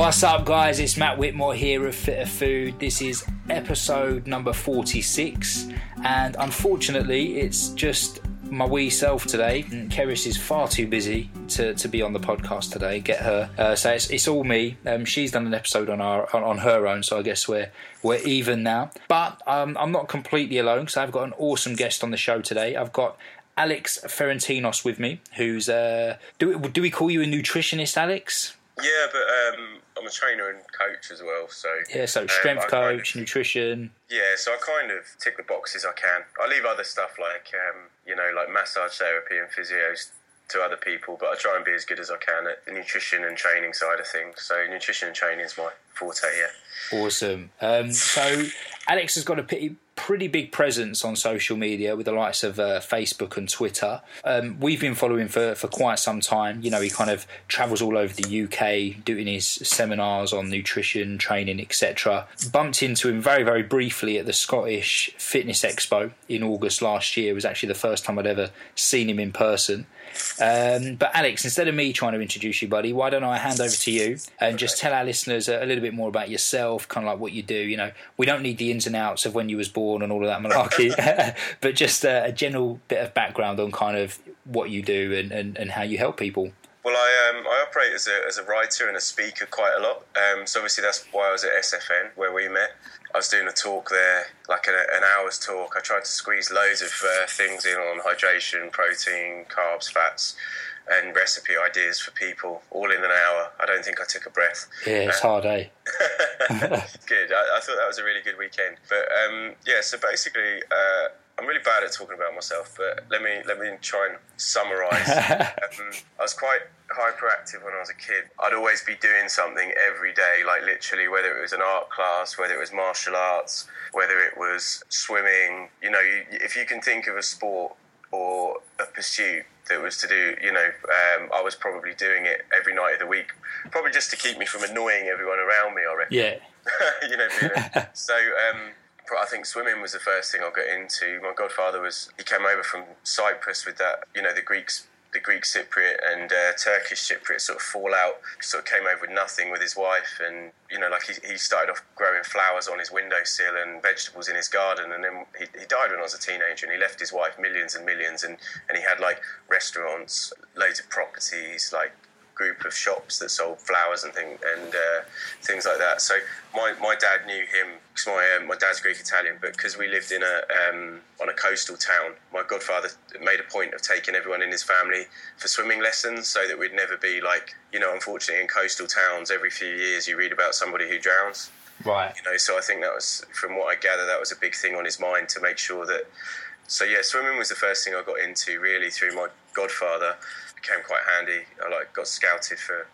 What's up, guys? It's Matt Whitmore here of Fitter Food. This is episode number 46, and unfortunately, it's just my wee self today. Keris is far too busy to be on the podcast today. Get her, so it's all me. She's done an episode on her own, so I guess we're even now. But I'm not completely alone, because I've got an awesome guest on the show today. I've got Alex Ferentinos with me, who's do we call you a nutritionist, Alex? Yeah, but I'm a trainer and coach as well, so... Yeah, so strength coach, nutrition... Yeah, so I kind of tick the boxes I can. I leave other stuff like massage therapy and physios to other people, but I try and be as good as I can at the nutrition and training side of things. So nutrition and training is my forte, yeah. Awesome. So Alex has got a pretty big presence on social media with the likes of Facebook and Twitter. We've been following for quite some time. You know, he kind of travels all over the UK doing his seminars on nutrition, training, etc. Bumped into him very, very briefly at the Scottish Fitness Expo in August last year. It was actually the first time I'd ever seen him in person. But Alex, instead of me trying to introduce you, buddy, why don't I hand over to you and just tell our listeners a little bit more about yourself, kind of like what you do. You know, we don't need the ins and outs of when you was born and all of that malarkey, but just a general bit of background on kind of what you do and how you help people. Well, I operate as a writer and a speaker quite a lot. So obviously that's why I was at SFN, where we met. I was doing a talk there, like an hour's talk. I tried to squeeze loads of things in on hydration, protein, carbs, fats, and recipe ideas for people, all in an hour. I don't think I took a breath. Yeah, it's hard, eh? Good. I thought that was a really good weekend. But, so basically... I'm really bad at talking about myself, but let me try and summarise. I was quite hyperactive when I was a kid. I'd always be doing something every day, like literally, whether it was an art class, whether it was martial arts, whether it was swimming. You know, if you can think of a sport or a pursuit that was to do, you know, I was probably doing it every night of the week, probably just to keep me from annoying everyone around me, I reckon. Yeah. You know, so... I think swimming was the first thing I got into. My godfather he came over from Cyprus with that, you know, the Greek Cypriot and Turkish Cypriot sort of fallout, sort of came over with nothing with his wife. And, you know, like he started off growing flowers on his windowsill and vegetables in his garden. And then he died when I was a teenager, and he left his wife millions and millions. And he had like restaurants, loads of properties, like group of shops that sold flowers and things like that. So my dad knew him, because my dad's Greek Italian, but because we lived in on a coastal town, my godfather made a point of taking everyone in his family for swimming lessons, so that we'd never be like, you know, unfortunately in coastal towns every few years you read about somebody who drowns. Right. You know, so I think that was, from what I gather, that was a big thing on his mind to make sure that... So yeah, swimming was the first thing I got into really through my godfather. Came quite handy. I got scouted for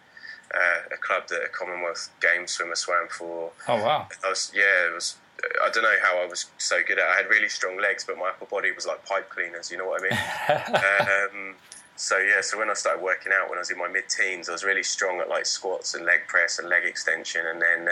a club that a Commonwealth Games swimmer swam for. Oh wow! I don't know how I was so good at it. I had really strong legs, but my upper body was like pipe cleaners. You know what I mean? So when I started working out when I was in my mid-teens, I was really strong at like squats and leg press and leg extension, and then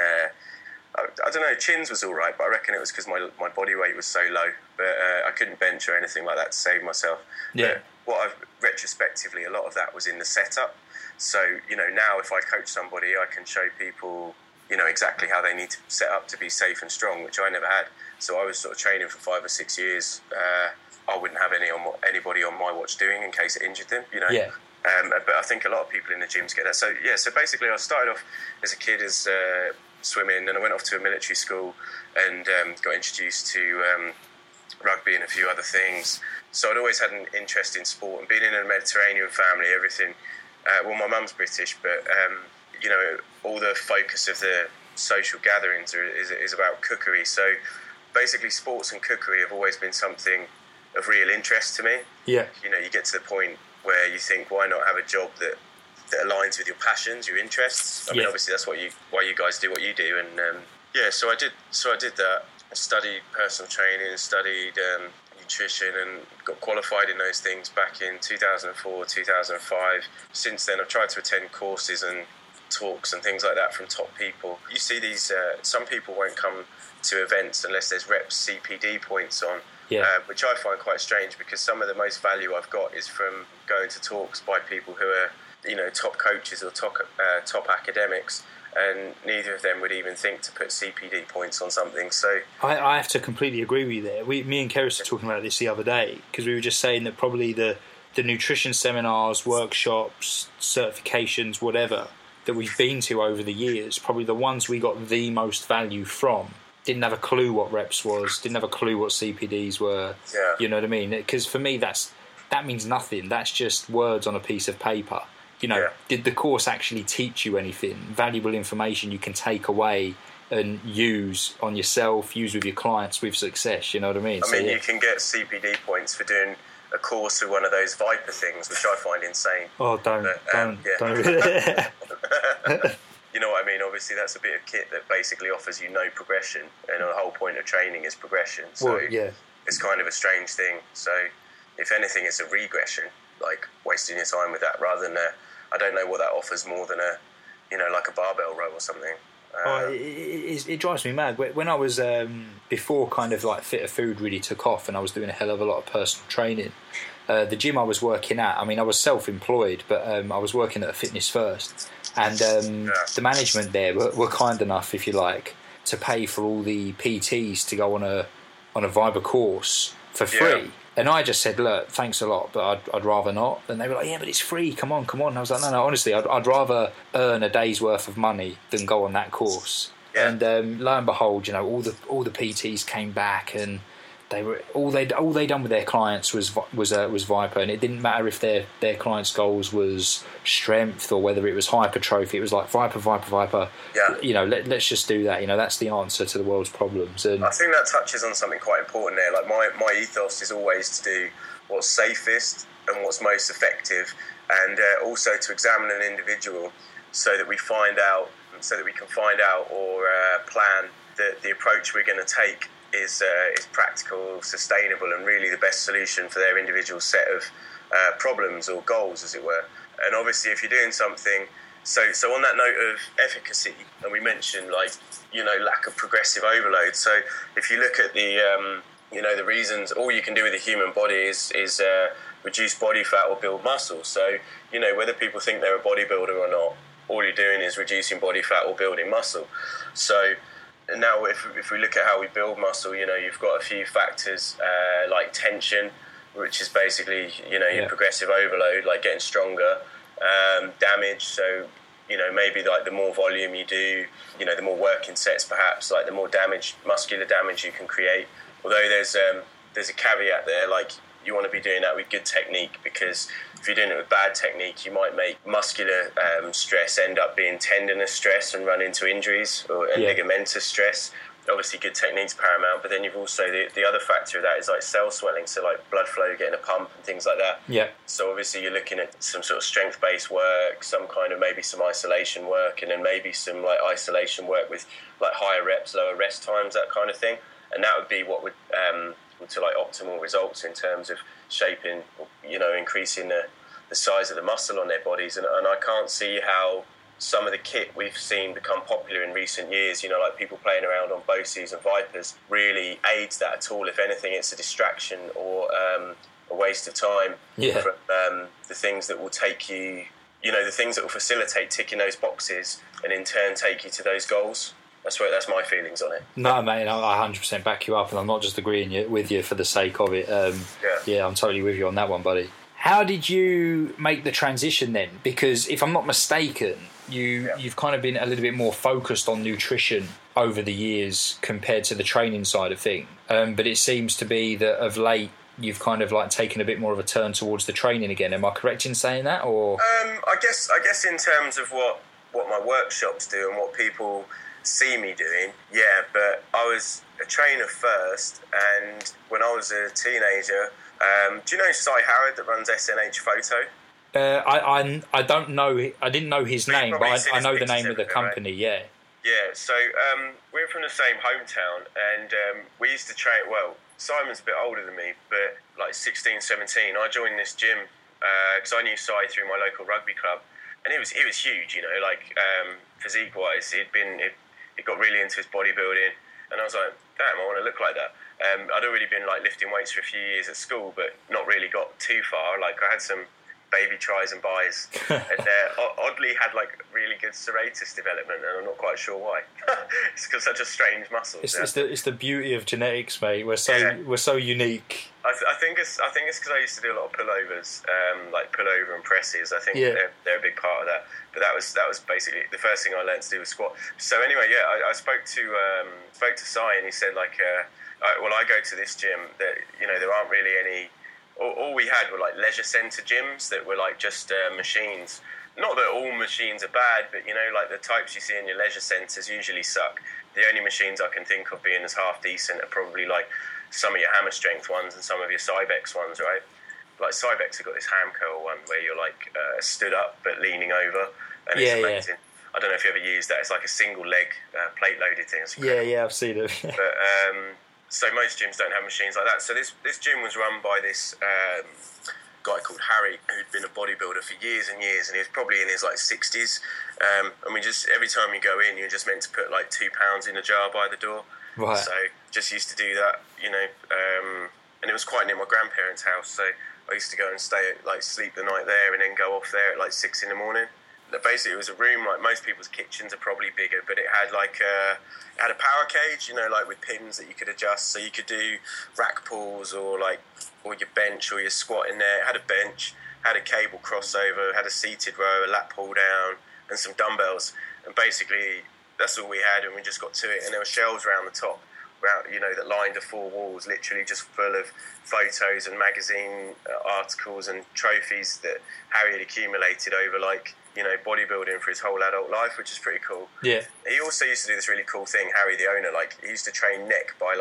I don't know. Chins was all right, but I reckon it was because my body weight was so low. But I couldn't bench or anything like that to save myself. Yeah. But what I've retrospectively, a lot of that was in the setup. So, you know, now if I coach somebody, I can show people, you know, exactly how they need to set up to be safe and strong, which I never had. So I was sort of training for 5 or 6 years. I wouldn't have anybody on my watch doing in case it injured them, you know. Yeah. But I think a lot of people in the gyms get that. So, yeah, so basically I started off as a kid as swimming, and I went off to a military school and got introduced to rugby and a few other things. So I'd always had an interest in sport, and being in a Mediterranean family, everything... well, my mum's British, but, you know, all the focus of the social gatherings is about cookery. So basically sports and cookery have always been something of real interest to me. Yeah. You know, you get to the point where you think, why not have a job that aligns with your passions, your interests? I mean, obviously that's why you guys do what you do. And, so I did that. I studied personal training, studied... nutrition, and got qualified in those things back in 2004, 2005. Since then, I've tried to attend courses and talks and things like that from top people. You see these, some people won't come to events unless there's reps CPD points on, which I find quite strange, because some of the most value I've got is from going to talks by people who are, you know, top coaches or top academics, and neither of them would even think to put CPD points on something. So I have to completely agree with you there. Me and Keris were talking about this the other day, because we were just saying that probably the nutrition seminars, workshops, certifications, whatever, that we've been to over the years, probably the ones we got the most value from, didn't have a clue what reps was, didn't have a clue what CPDs were. Yeah. You know what I mean? Because for me, that means nothing. That's just words on a piece of paper. You know, yeah. Did the course actually teach you anything? Valuable information you can take away and use on yourself, use with your clients with success. You know what I mean? You can get CPD points for doing a course with one of those Vipr things, which I find insane. Oh, don't. You know what I mean? Obviously, that's a bit of kit that basically offers you no progression, and the whole point of training is progression. So It's kind of a strange thing. So if anything, it's a regression, like wasting your time with that rather than I don't know what that offers more than like a barbell row or something. It drives me mad. When I was before kind of like Fitter Food really took off and I was doing a hell of a lot of personal training, the gym I was working at, I mean, I was self-employed, but I was working at Fitness First, and the management there were kind enough, if you like, to pay for all the PTs to go on a Vipr course for free. Yeah. And I just said, look, thanks a lot, but I'd rather not. And they were like, yeah, but it's free, come on. And I was like, no, honestly, I'd rather earn a day's worth of money than go on that course. Yeah. And lo and behold, you know, all the PTs came back, and they were all they done with their clients was Vipr, and it didn't matter if their clients' goals was strength or whether it was hypertrophy. It was like Vipr. Yeah. You know, let's just do that. You know, that's the answer to the world's problems. And I think that touches on something quite important there. Like my ethos is always to do what's safest and what's most effective, and also to examine an individual so that we can find out or plan that the approach we're going to take is practical, sustainable, and really the best solution for their individual set of problems or goals, as it were. And obviously, if you're doing something, so on that note of efficacy, and we mentioned lack of progressive overload. So if you look at the the reasons, all you can do with the human body is reduce body fat or build muscle. So whether people think they're a bodybuilder or not, all you're doing is reducing body fat or building muscle. So now, if we look at how we build muscle, you've got a few factors like tension, which is basically your progressive overload, like getting stronger, damage. So maybe like the more volume you do, the more working sets, perhaps like the more damage, muscular damage you can create. Although there's a caveat there, like you want to be doing that with good technique, because if you're doing it with bad technique, you might make muscular stress end up being tendinous stress and run into injuries, or ligamentous stress. Obviously, good technique's paramount, but then you've also the other factor of that is like cell swelling, so like blood flow getting a pump and things like that. Yeah. So obviously, you're looking at some sort of strength-based work, some kind of maybe some isolation work, and then maybe some like isolation work with like higher reps, lower rest times, that kind of thing. And that would be what would to like optimal results in terms of shaping, increasing the size of the muscle on their bodies, and I can't see how some of the kit we've seen become popular in recent years, like people playing around on Bosus and Viprs, really aids that at all. If anything, it's a distraction or a waste of time from the things that will take you, the things that will facilitate ticking those boxes and in turn take you to those goals. That's my feelings on it. No, mate, I 100% back you up, and I'm not just agreeing with you for the sake of it. I'm totally with you on that one, buddy. How did you make the transition then? Because if I'm not mistaken, you've kind of been a little bit more focused on nutrition over the years compared to the training side of things. But it seems to be that of late, you've kind of like taken a bit more of a turn towards the training again. Am I correct in saying that? Or I guess in terms of what my workshops do and what people see me doing, but I was a trainer first, and when I was a teenager, do you know Cy Howard that runs SNH Photo? I don't know, I didn't know his name, but I know the name of the company, right? So we're from the same hometown, and we used to train, well, Simon's a bit older than me, but like 16, 17, I joined this gym, because I knew Cy through my local rugby club, and it was huge, physique wise, he got really into his bodybuilding, and I was like, damn, I want to look like that. I'd already been like lifting weights for a few years at school, but not really got too far. Like I had some baby tries and buys, and oddly had like really good serratus development, and I'm not quite sure why. It's because such a strange muscle. It's the beauty of genetics, mate. We're so unique. I think it's because I used to do a lot of pullovers, like pullover and presses. I think they're a big part of that. But that was basically the first thing I learned to do was squat. So anyway, I spoke to Cy, and he said I go to this gym that there aren't really any. All we had were like leisure centre gyms that were like just machines. Not that all machines are bad, but like the types you see in your leisure centres usually suck. The only machines I can think of being as half decent are probably like some of your Hammer Strength ones and some of your Cybex ones, right? Like Cybex have got this ham curl one where you're like stood up but leaning over, and it's amazing. I don't know if you ever used that. It's like a single leg plate loaded thing. I've seen it. But so most gyms don't have machines like that. So this gym was run by this guy called Harry, who'd been a bodybuilder for years and years, and he was probably in his like 60s. And we just, every time you go in, you're just meant to put like 2 pounds in a jar by the door. Right. So just used to do that, and it was quite near my grandparents' house. So I used to go and stay, sleep the night there, and then go off there at 6 a.m. Basically, it was a room like most people's kitchens are probably bigger, but it had a power cage, with pins that you could adjust, so you could do rack pulls or your bench or your squat in there. It had a bench, had a cable crossover, had a seated row, a lat pull down, and some dumbbells. And basically, that's all we had, and we just got to it. And there were shelves around the top, that lined the four walls, literally just full of photos and magazine articles and trophies that Harry had accumulated over bodybuilding for his whole adult life, which is pretty cool. Yeah. He also used to do this really cool thing, Harry, the owner, he used to train neck by,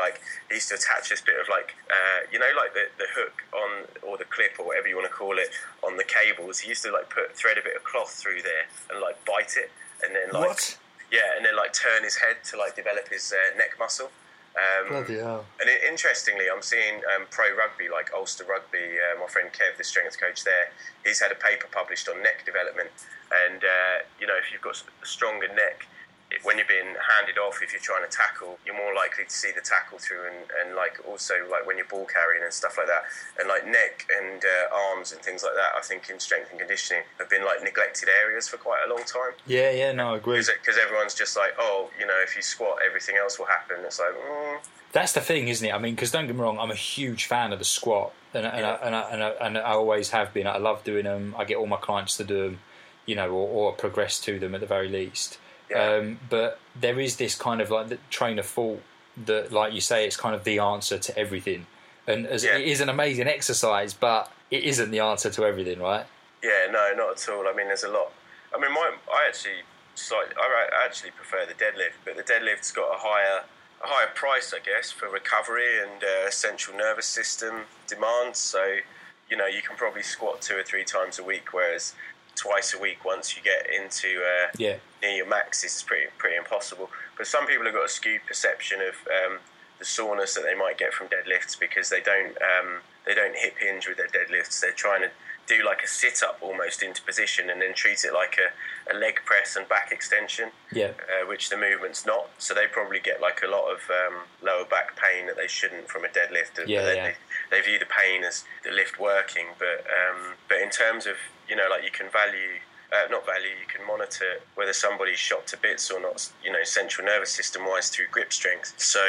he used to attach this bit of, the hook on, or the clip, or whatever you want to call it, on the cables. He used to, thread a bit of cloth through there and, bite it, and then, What? Yeah, and then, turn his head to, develop his neck muscle. Bloody hell. And interestingly, I'm seeing pro rugby, Ulster Rugby. My friend Kev, the strength coach there, he's had a paper published on neck development. And, if you've got a stronger neck, when you're being handed off, if you're trying to tackle, you're more likely to see the tackle through and also when you're ball carrying and stuff like that. And, neck and arms and things like that, I think in strength and conditioning have been, neglected areas for quite a long time. Yeah, no, I agree. Because everyone's just if you squat, everything else will happen. It's That's the thing, isn't it? I mean, because don't get me wrong, I'm a huge fan of the squat. And I always have been. I love doing them. I get all my clients to do them. Or progress to them at the very least. Yeah. But there is this kind of the train of thought that, like you say, it's kind of the answer to everything. And it is an amazing exercise, but it isn't the answer to everything, right? Yeah, no, not at all. I mean, there's a lot. I mean, I actually prefer the deadlift, but the deadlift's got a higher price, I guess, for recovery and central nervous system demands. So, you can probably squat 2 or 3 times a week, whereas twice a week once you get into near your max is pretty impossible. But some people have got a skewed perception of the soreness that they might get from deadlifts because they don't hip hinge with their deadlifts. They're trying to do a sit-up almost into position and then treat it like a leg press and back extension, which the movement's not. So they probably get a lot of lower back pain that they shouldn't from a deadlift. They view the pain as the lift working. But in terms of, you can you can monitor whether somebody's shot to bits or not, central nervous system-wise through grip strength. So,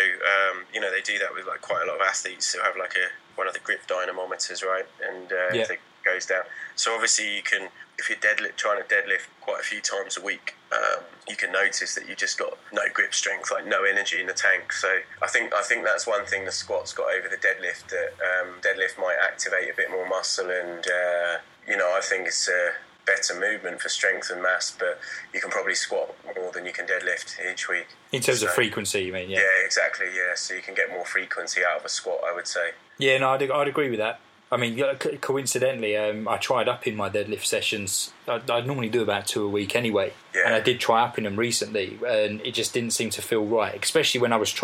they do that with quite a lot of athletes who have one of the grip dynamometers, right? And if it goes down. So obviously you can, if you're trying to deadlift quite a few times a week, you can notice that you just got no grip strength, no energy in the tank. So I think that's one thing the squat's got over the deadlift, that deadlift might activate a bit more muscle and, I think it's a better movement for strength and mass, but you can probably squat more than you can deadlift each week. In terms of frequency, you mean? Yeah, exactly, yeah. So you can get more frequency out of a squat, I would say. Yeah, no, I'd agree with that. I mean, coincidentally, I tried up in my deadlift sessions. I normally do about 2 a week anyway, and I did try up in them recently, and it just didn't seem to feel right, especially when I was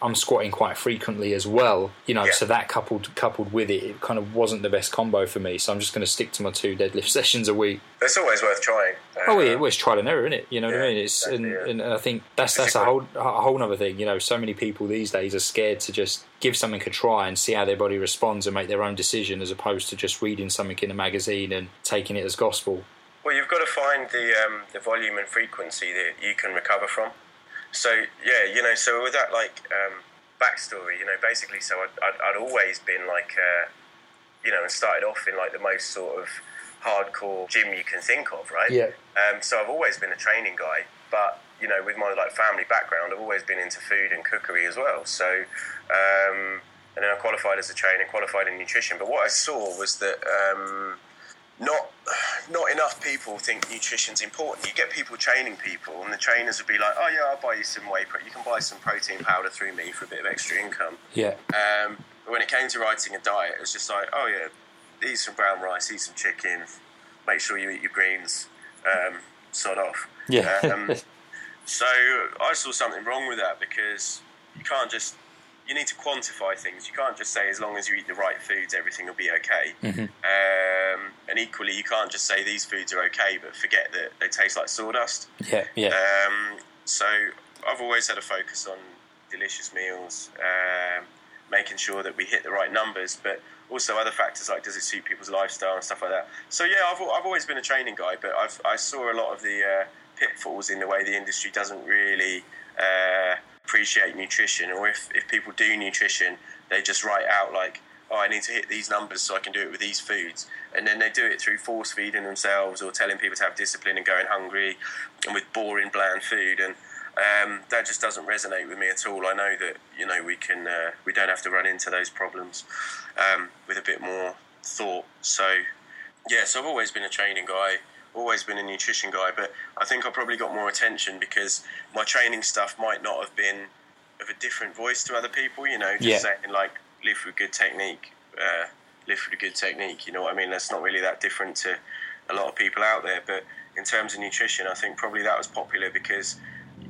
I'm squatting quite frequently as well, so that coupled with it kind of wasn't the best combo for me, so I'm just going to stick to my 2 deadlift sessions a week. It's always worth trying. Oh, yeah, well, it's trial and error, isn't it? You know what I mean? It's exactly, and I think that's a whole other thing. You know, so many people these days are scared to just give something a try and see how their body responds and make their own decision, as opposed to just reading something in a magazine and taking it as gospel. Well, you've got to find the volume and frequency that you can recover from. So, yeah, you know, so with that, like, backstory, you know, basically, so I'd always been, like, you know, and started off in, like, the most sort of hardcore gym you can think of, right? Yeah. So I've always been a training guy, but, you know, with my, like, family background, I've always been into food and cookery as well. So, and then I qualified as a trainer, qualified in nutrition. But what I saw was that... Not enough people think nutrition's important. You get people training people, and the trainers would be like, "Oh yeah, I'll buy you some whey. You can buy some protein powder through me for a bit of extra income." Yeah. But when it came to writing a diet, it was just like, "Oh yeah, eat some brown rice, eat some chicken, make sure you eat your greens, sod off." Yeah. So I saw something wrong with that, because you can't just. You need to quantify things. You can't just say as long as you eat the right foods, everything will be okay. Mm-hmm. And equally, you can't just say these foods are okay, but forget that they taste like sawdust. Yeah, yeah. So I've always had a focus on delicious meals, making sure that we hit the right numbers, but also other factors like does it suit people's lifestyle and stuff like that. So yeah, I've always been a training guy, but I saw a lot of the pitfalls in the way the industry doesn't really... appreciate nutrition, or if people do nutrition, they just write out like, oh, I need to hit these numbers so I can do it with these foods, and then they do it through force feeding themselves or telling people to have discipline and going hungry and with boring bland food, and that just doesn't resonate with me at all. I know that, you know, we can we don't have to run into those problems with a bit more thought. So yeah, so I've always been a training guy, always been a nutrition guy, but I think I probably got more attention because my training stuff might not have been of a different voice to other people, you know, just saying like, live with a good technique, you know what I mean? That's not really that different to a lot of people out there. But in terms of nutrition, I think probably that was popular because,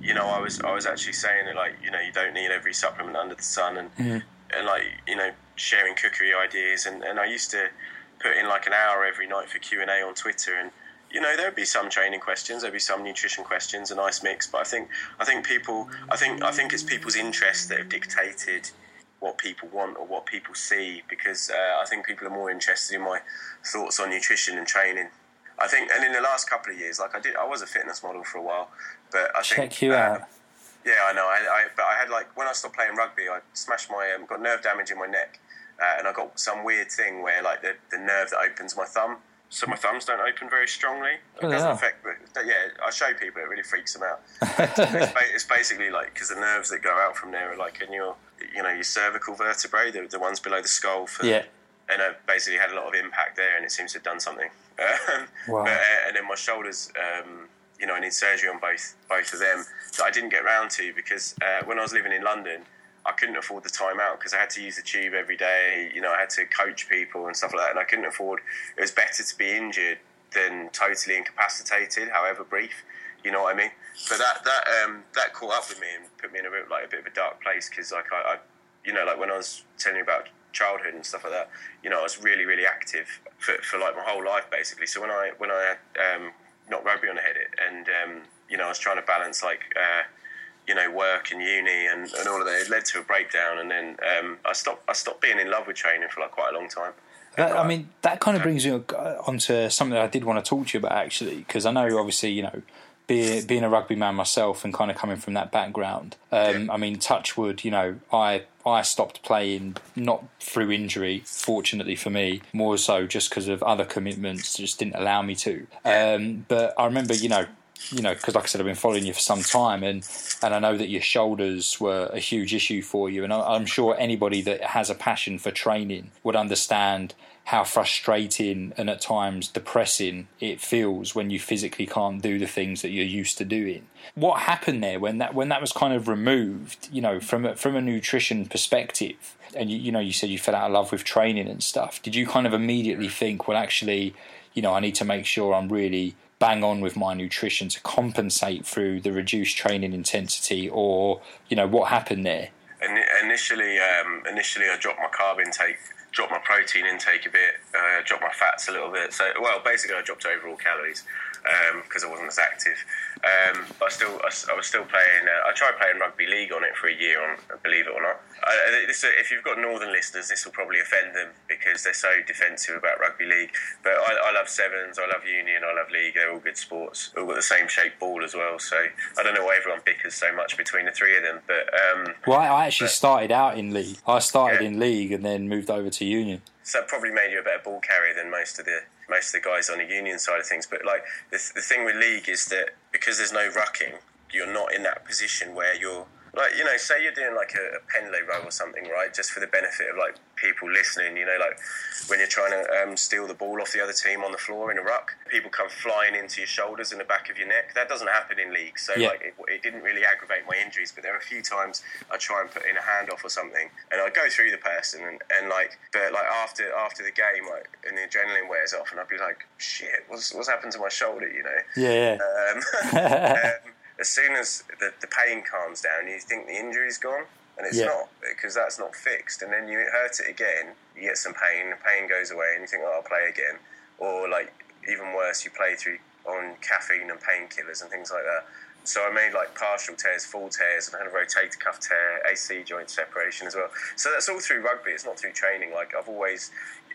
you know, I was actually saying that, like, you know, you don't need every supplement under the sun, and and like, you know, sharing cookery ideas, and I used to put in like an hour every night for Q&A on Twitter, and you know, there'd be some training questions, there'd be some nutrition questions, a nice mix. But I think it's people's interests that have dictated what people want or what people see, because I think people are more interested in my thoughts on nutrition and training. I think, and in the last couple of years, like I was a fitness model for a while, but I think check you out. Yeah, I know. But I had like when I stopped playing rugby, I smashed my got nerve damage in my neck, and I got some weird thing where like the nerve that opens my thumb. So my thumbs don't open very strongly. It doesn't affect me. Yeah, I show people, it really freaks them out. It's basically like, because the nerves that go out from there are like in your, you know, your cervical vertebrae, the ones below the skull. And I basically had a lot of impact there, and it seems to have done something. Wow. But, and then my shoulders, you know, I need surgery on both of them that I didn't get round to because when I was living in London, I couldn't afford the time out because I had to use the tube every day. You know, I had to coach people and stuff like that, and I couldn't afford. It was better to be injured than totally incapacitated, however brief. You know what I mean? But that caught up with me and put me in a bit of a dark place because, like, I you know, like when I was telling you about childhood and stuff like that, you know, I was really, really active for like my whole life basically. So when I had knocked rugby on the head, and you know, I was trying to balance like. You know, work and uni and all of that. It led to a breakdown, and then I stopped being in love with training for like quite a long time. That kind of brings you onto something that I did want to talk to you about actually, because I know obviously, you know, being a rugby man myself and kind of coming from that background, I mean, touch wood, you know, I stopped playing not through injury, fortunately for me, more so just because of other commitments just didn't allow me to. But I remember, you know, because like I said, I've been following you for some time, and I know that your shoulders were a huge issue for you, and I'm sure anybody that has a passion for training would understand how frustrating and at times depressing it feels when you physically can't do the things that you're used to doing. What happened there when that was kind of removed, you know, from a nutrition perspective, and you know, you said you fell out of love with training and stuff. Did you kind of immediately think, well, actually, you know, I need to make sure I'm really bang on with my nutrition to compensate through the reduced training intensity, or, you know, what happened there? Initially, I dropped my carb intake dropped my protein intake a bit, dropped my fats a little bit. So, well, basically I dropped overall calories because I wasn't as active. But I was still playing, I tried playing rugby league on it for a year, believe it or not. If you've got northern listeners, this will probably offend them because they're so defensive about rugby league. But I love sevens, I love union, I love league, they're all good sports. All got the same shape ball as well, so I don't know why everyone bickers so much between the three of them. But well, I actually started out in league. I started in league and then moved over to union. So that probably made you a better ball carrier than most of the guys on the union side of things. But like the thing with league is that because there's no rucking, you're not in that position where you're like, you know, say you're doing like a penload row or something, right? Just for the benefit of like people listening, you know, like when you're trying to steal the ball off the other team on the floor in a ruck, people come flying into your shoulders and the back of your neck. That doesn't happen in league. So like it didn't really aggravate my injuries, but there are a few times I try and put in a handoff or something and I go through the person and like, but like after the game, like, and the adrenaline wears off and I'd be like, shit, what's happened to my shoulder, you know? As soon as the pain calms down, you think the injury's gone, and it's not, because that's not fixed. And then you hurt it again, you get some pain, the pain goes away, and you think, oh, I'll play again. Or, like, even worse, you play through on caffeine and painkillers and things like that. So I made, like, partial tears, full tears, and I had a rotator cuff tear, AC joint separation as well. So that's all through rugby, it's not through training. Like, I've always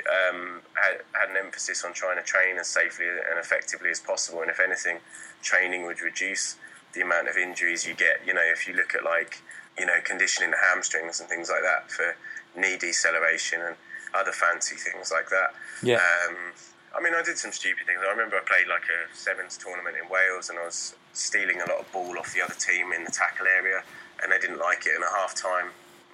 had an emphasis on trying to train as safely and effectively as possible, and if anything, training would reduce the amount of injuries you get. You know, if you look at like, you know, conditioning the hamstrings and things like that for knee deceleration and other fancy things like that. I mean, I did some stupid things. I remember I played like a sevens tournament in Wales and I was stealing a lot of ball off the other team in the tackle area and they didn't like it, and at half time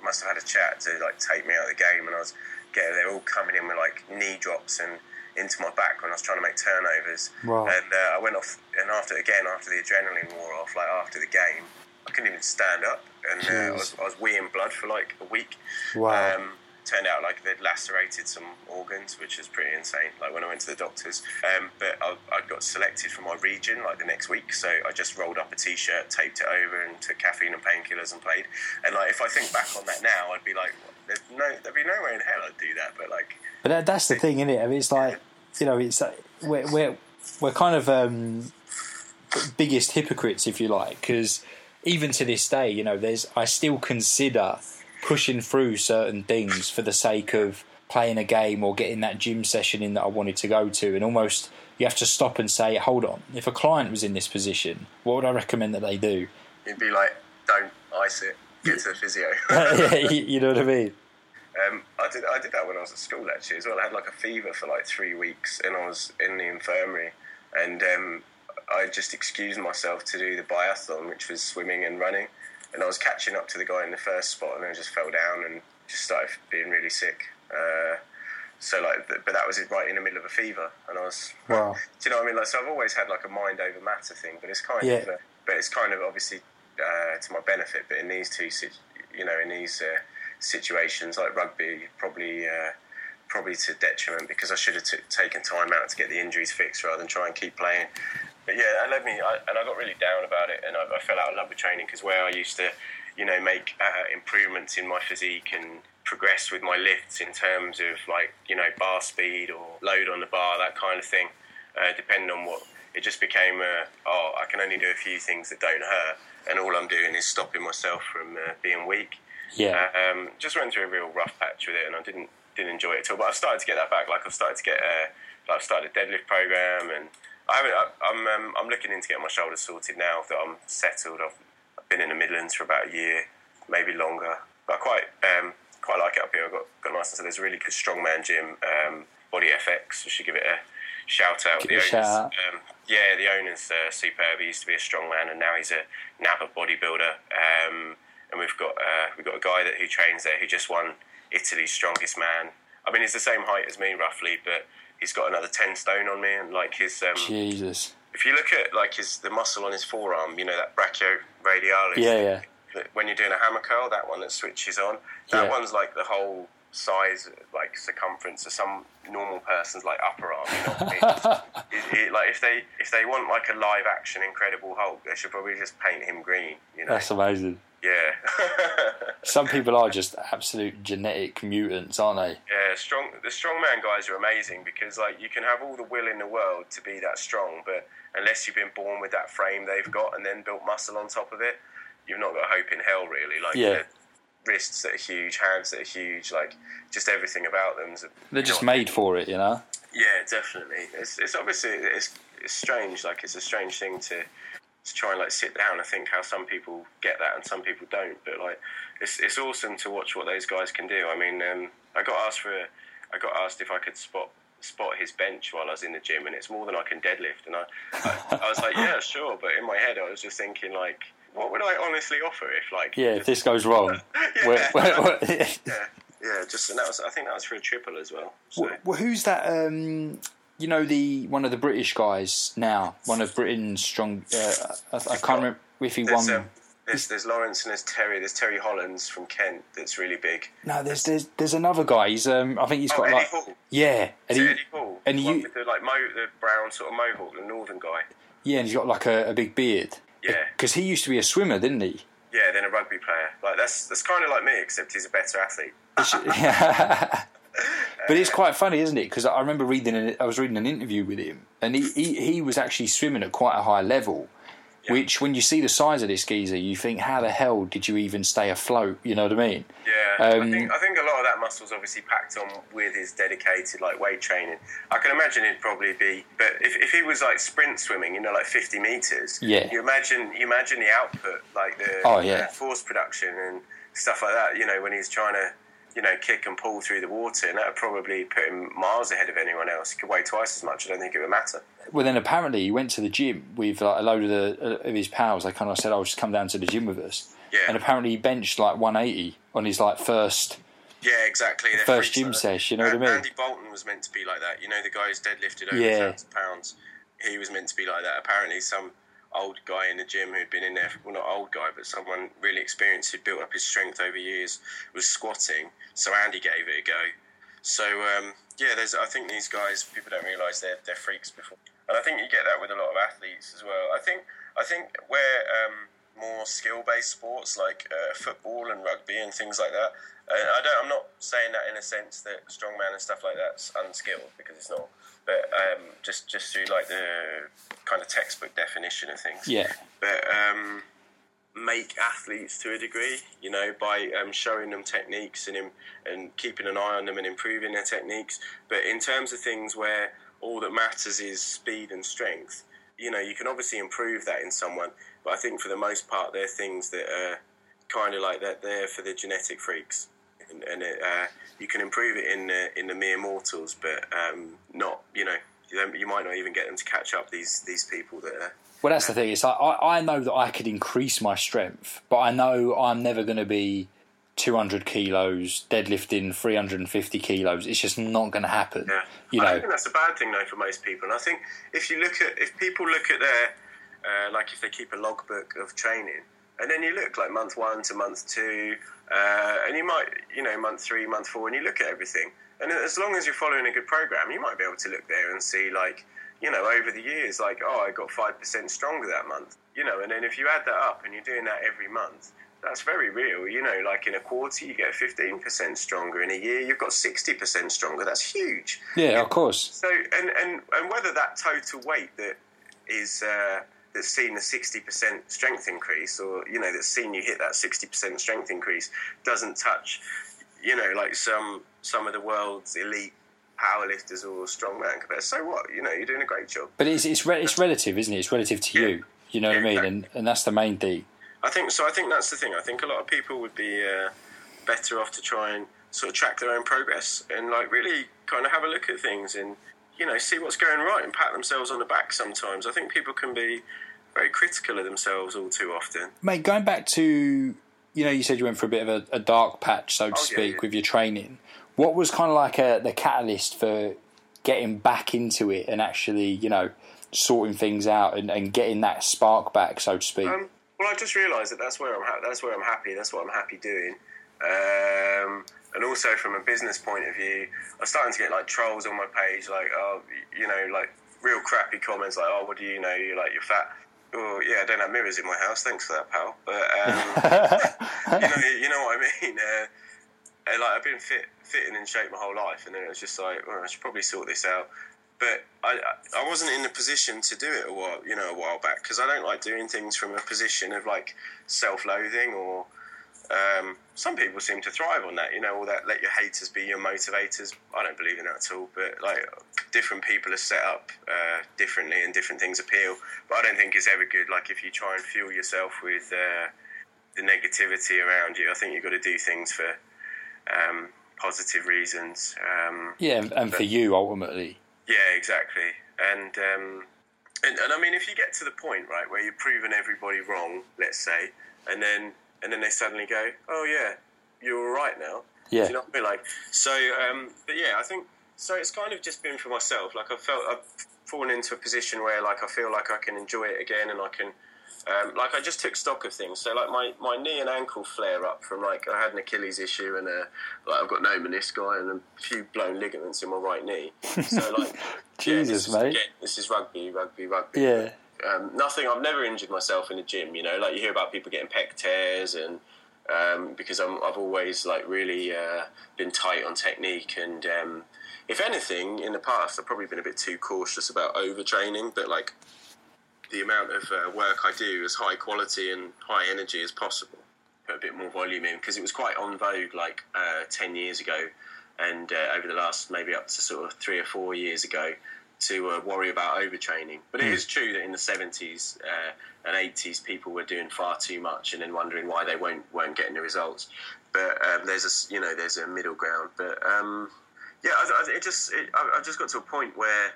must have had a chat to like take me out of the game, and I was getting, they're all coming in with like knee drops and into my back when I was trying to make turnovers. And I went off, and after the adrenaline wore off, like after the game, I couldn't even stand up, and I was weeing blood for like a week. Turned out like they'd lacerated some organs, which is pretty insane, like when I went to the doctors. But I got selected for my region like the next week, so I just rolled up a t-shirt, taped it over and took caffeine and painkillers and played. And like if I think back on that now, I'd be like, there'd be no way in hell I'd do that. But like, but that's the thing, isn't it? I mean, it's like, you know, it's like we're kind of biggest hypocrites, if you like, because even to this day, you know, I still consider pushing through certain things for the sake of playing a game or getting that gym session in that I wanted to go to. And almost you have to stop and say, hold on, if a client was in this position, what would I recommend that they do? You'd be like, don't ice it, get to the physio. You know what I mean? I did that when I was at school actually as well. I had like a fever for like 3 weeks and I was in the infirmary, and I just excused myself to do the biathlon, which was swimming and running. And I was catching up to the guy in the first spot, and then I just fell down and just started being really sick. So like, but that was it, right in the middle of a fever, and I was. Wow. Do you know what I mean? Like, so I've always had like a mind over matter thing, but it's kind of, but it's kind of obviously to my benefit. But in these two, you know, in these situations like rugby, probably to detriment, because I should have taken time out to get the injuries fixed rather than try and keep playing. But yeah, that led me, and I got really down about it, and I fell out of love with training, because where I used to, you know, make improvements in my physique and progress with my lifts in terms of like, you know, bar speed or load on the bar, that kind of thing, depending on what, it just became I can only do a few things that don't hurt, and all I'm doing is stopping myself from being weak. Just went through a real rough patch with it, and I didn't enjoy it at all. But I've started to get that back. Like I've started to get I've started a deadlift program, and I'm looking into getting my shoulders sorted now that I'm settled. I've been in the Midlands for about a year, maybe longer. But I quite like it up here. I got nice, and so there's a really good strongman gym, Body FX. I should give it a shout out. The owner's superb. He used to be a strongman, and now he's a NABBA bodybuilder. And we've got a guy who trains there who just won Italy's Strongest Man. I mean, he's the same height as me roughly, but he's got another 10 stone on me, and like his Jesus. If you look at like the muscle on his forearm, you know, that brachioradialis. When you're doing a hammer curl, that one that switches on, that one's like the whole size, like circumference of some normal person's like upper arm, you know what I mean? Like if they want like a live action Incredible Hulk, they should probably just paint him green, you know? That's amazing. Yeah. Some people are just absolute genetic mutants, aren't they? Yeah, the strongman guys are amazing because, like, you can have all the will in the world to be that strong, but unless you've been born with that frame they've got and then built muscle on top of it, you've not got hope in hell, really. Like, yeah. Wrists that are huge, hands that are huge, like, just everything about them. They're just made for it, you know? Yeah, definitely. It's obviously, it's strange, like, it's a strange thing to try and, like, sit down and think how some people get that and some people don't, but, like, it's awesome to watch what those guys can do. I mean, I got asked if I could spot his bench while I was in the gym, and it's more than I can deadlift, and I was like, yeah, sure, but in my head I was just thinking, like, what would I honestly offer if, like... Yeah, if this goes wrong. Yeah. And that was, I think that was for a triple as well. So. Well, who's that, you know, one of the British guys now, one of Britain's strong... I can't remember if he won... There's Lawrence and there's Terry Hollins from Kent that's really big. No, there's another guy. He's I think he's got Eddie Hall. Yeah, Eddie Hall. And you with the brown sort of mohawk, the northern guy. Yeah, and he's got like a big beard. Yeah, because he used to be a swimmer, didn't he? Yeah, then a rugby player. Like that's kind of like me, except he's a better athlete. But it's quite funny, isn't it? Because I remember I was reading an interview with him, and he was actually swimming at quite a high level. Yeah. Which, when you see the size of this geezer, you think, how the hell did you even stay afloat? You know what I mean? Yeah, I think a lot of that muscle's obviously packed on with his dedicated, like, weight training. I can imagine it'd probably be, but if he was like sprint swimming, you know, like 50 meters, yeah, you imagine the output, like the force production and stuff like that. You know, when he's trying to, you know, kick and pull through the water, and that would probably put him miles ahead of anyone else. He could weigh twice as much. I don't think it would matter. Well, then apparently he went to the gym with like a load of his pals. They kind of said, "I'll just come down to the gym with us." Yeah. And apparently he benched like 180 on his like first. Yeah, exactly. First gym sesh. You know what I mean? Andy Bolton was meant to be like that. You know, the guy who's deadlifted over 1,000 pounds. He was meant to be like that. Apparently, some old guy in the gym who'd been in there, well, not old guy, but someone really experienced who'd built up his strength over years, was squatting, so Andy gave it a go. So, I think these guys, people don't realise they're freaks before. And I think you get that with a lot of athletes as well. I think where more skill-based sports like football and rugby and things like that, I'm not saying that in a sense that strongman and stuff like that's unskilled, because it's not. But just through like the kind of textbook definition of things. Yeah. But make athletes to a degree, you know, by showing them techniques and keeping an eye on them and improving their techniques. But in terms of things where all that matters is speed and strength, you know, you can obviously improve that in someone. But I think for the most part, they're things that are kind of like that. They're for the genetic freaks. And you can improve it in the mere mortals, but not, you know, you might not even get them to catch up, these people that are... Well, that's the thing. It's like, I know that I could increase my strength, but I know I'm never going to be 200 kilos, deadlifting 350 kilos. It's just not going to happen. Yeah. You know? I don't think that's a bad thing, though, for most people. And I think if people look at their... like if they keep a logbook of training, and then you look like month one to month two... and you might, you know, month three, month four, and you look at everything. And as long as you're following a good program, you might be able to look there and see, like, you know, over the years, like, oh, I got 5% stronger that month, you know. And then if you add that up and you're doing that every month, that's very real, you know. Like in a quarter, you get 15% stronger. In a year, you've got 60% stronger. That's huge. Yeah, of course. So, and whether that total weight that is... that's seen the 60% strength increase, or, you know, that's seen you hit that 60% strength increase, doesn't touch, you know, like some of the world's elite powerlifters or strongman competitors. So what? You know, you're doing a great job. But it's relative, isn't it? It's relative to you. You know what I mean? Exactly. And that's the main thing. I think so. I think that's the thing. I think a lot of people would be better off to try and sort of track their own progress and, like, really kind of have a look at things and, you know, see what's going right and pat themselves on the back sometimes. I think people can be very critical of themselves all too often. Mate, going back to, you know, you said you went for a bit of a dark patch, so to speak, with your training. What was kind of like the catalyst for getting back into it and actually, you know, sorting things out and getting that spark back, so to speak? Well, I just realised that that's where I'm happy. That's what I'm happy doing. And also from a business point of view, I was starting to get, like, trolls on my page, like, oh, you know, like, real crappy comments, like, oh, what do you know? You're fat. Oh, yeah, I don't have mirrors in my house. Thanks for that, pal. But you know what I mean? Like, I've been fit and in shape my whole life, and then it was just like, oh, I should probably sort this out. But I wasn't in a position to do it a while back, because I don't like doing things from a position of, like, self-loathing or... some people seem to thrive on that, all that let your haters be your motivators. I don't believe in that at all, but like different people are set up differently and different things appeal, but I don't think it's ever good. Like if you try and fuel yourself with the negativity around you, I think you've got to do things for positive reasons. For you ultimately. Yeah, exactly. And I mean, if you get to the point, right, where you've proven everybody wrong, let's say, and then they suddenly go, oh, yeah, you're all right now. Yeah. Do you know what I mean? Like, so, but yeah, I think, so it's kind of just been for myself. Like, I've fallen into a position where, like, I feel like I can enjoy it again, and I can, like, I just took stock of things. So, like, my knee and ankle flare up from, like, I had an Achilles issue, and, like, I've got no menisci and a few blown ligaments in my right knee. So, like, Jesus, mate. Again, this is rugby. Yeah. Nothing. I've never injured myself in the gym. Like you hear about people getting pec tears, and because I've always like really been tight on technique. And if anything, in the past, I've probably been a bit too cautious about overtraining. But like the amount of work I do is high quality and high energy as possible. Put a bit more volume in, because it was quite on vogue like 10 years ago, and over the last maybe up to sort of 3 or 4 years ago, to worry about overtraining. But it is true that in the 70s and 80s, people were doing far too much and then wondering why they weren't getting the results. But there's a middle ground. But I just got to a point where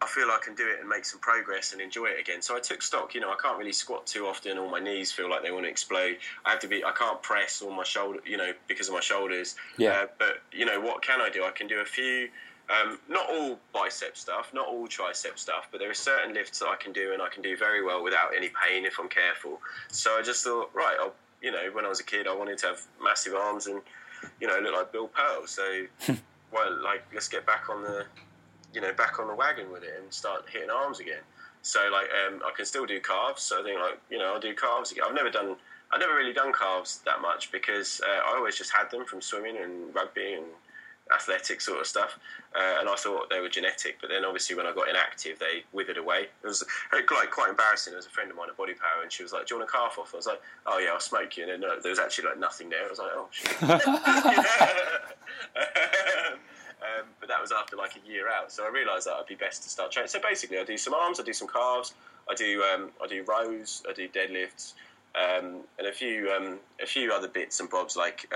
I feel I can do it and make some progress and enjoy it again. So I took stock. I can't really squat too often, or my knees feel like they want to explode. I can't press on my shoulder, because of my shoulders. Yeah. But what can I do? I can do a few. Not all bicep stuff, not all tricep stuff, but there are certain lifts that I can do, and I can do very well without any pain if I'm careful. So I just thought, right, when I was a kid, I wanted to have massive arms and, look like Bill Pearl. So, let's get back on the wagon with it and start hitting arms again. So, like, I can still do calves. So I think, like, I'll do calves again. I've never really done calves that much, because I always just had them from swimming and rugby and athletic sort of stuff, and I thought they were genetic. But then obviously when I got inactive, they withered away. It was like quite embarrassing. There was a friend of mine at Body Power, and she was like, do you want a calf off? I was like, oh yeah, I'll smoke you. And then no, there was actually like nothing there. I was like, oh shit. But that was after like a year out, so I realised that I'd be best to start training. So basically I do some arms, I do some calves, I do rows, I do deadlifts, and a few other bits and bobs, like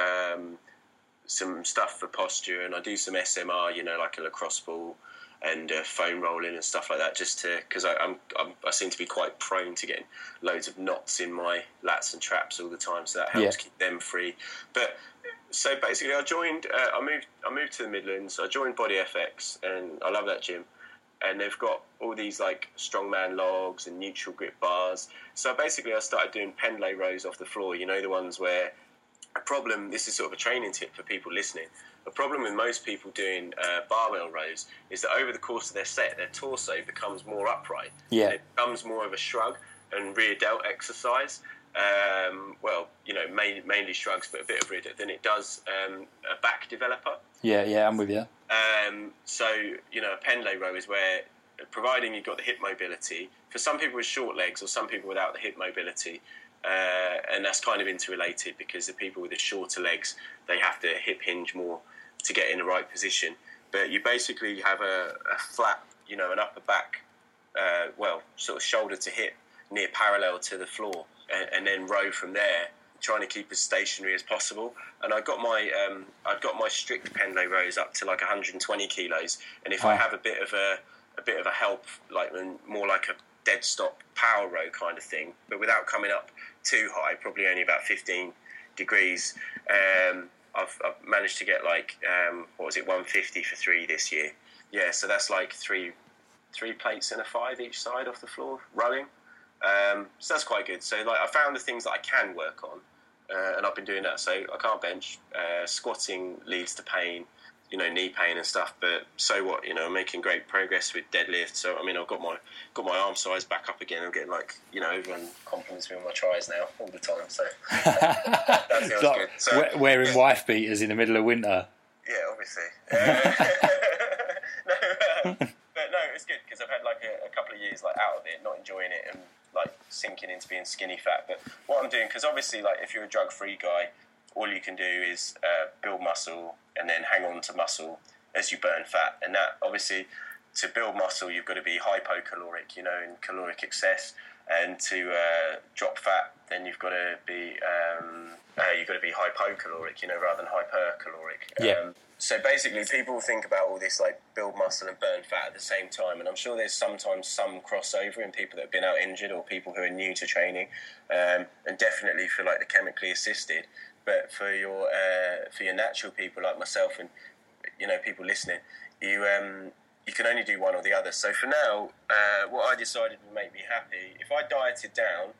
some stuff for posture, and I do some SMR, like a lacrosse ball and foam rolling and stuff like that, just to, because I seem to be quite prone to getting loads of knots in my lats and traps all the time, so that helps keep them free. But so basically I joined, I moved to the Midlands, I joined Body FX, and I love that gym, and they've got all these like strongman logs and neutral grip bars. So basically I started doing pendulum rows off the floor, the ones where a problem, this is sort of a training tip for people listening, a problem with most people doing barbell rows is that over the course of their set, their torso becomes more upright. Yeah. It becomes more of a shrug and rear delt exercise. Mainly shrugs, but a bit of rear delt, than it does a back developer. Yeah, I'm with you. A pendulum row is where, providing you've got the hip mobility, for some people with short legs or some people without the hip mobility, and that's kind of interrelated, because the people with the shorter legs, they have to hip hinge more to get in the right position. But you basically have a flat, an upper back, sort of shoulder to hip, near parallel to the floor, and then row from there, trying to keep as stationary as possible. And I've got my strict pendulum rows up to like 120 kilos, and if I have a bit of a help, like more like a dead stop power row kind of thing, but without coming up too high, probably only about 15 degrees. I've managed to get like 150 for 3 this year. Yeah, so that's like three plates and a 5 each side off the floor rowing. So that's quite good. So like I found the things that I can work on, and I've been doing that. So I can't bench. Squatting leads to pain. you know, knee pain and stuff, but so what, you know, I'm making great progress with deadlifts. So I mean, I've got my arm size back up again. I'm getting, like, you know, everyone compliments me on my tries now all the time, so that feels like good. So, wearing wife beaters in the middle of winter. Yeah, obviously. No, it's good because I've had like a couple of years like out of it, not enjoying it, and like sinking into being skinny fat. But what I'm doing, because obviously, like, if you're a drug-free guy, all you can do is build muscle and then hang on to muscle as you burn fat. And that, obviously, to build muscle, you've got to be hypocaloric, you know, in caloric excess. And to drop fat, then you've got to be hypocaloric, you know, rather than hypercaloric. Yeah. So basically, people think about all this, like, build muscle and burn fat at the same time, and I'm sure there's sometimes some crossover in people that have been out injured or people who are new to training, and definitely for, like, the chemically assisted. But for your natural people like myself and, you know, people listening, you can only do one or the other. So for now, what I decided would make me happy, if I dieted down,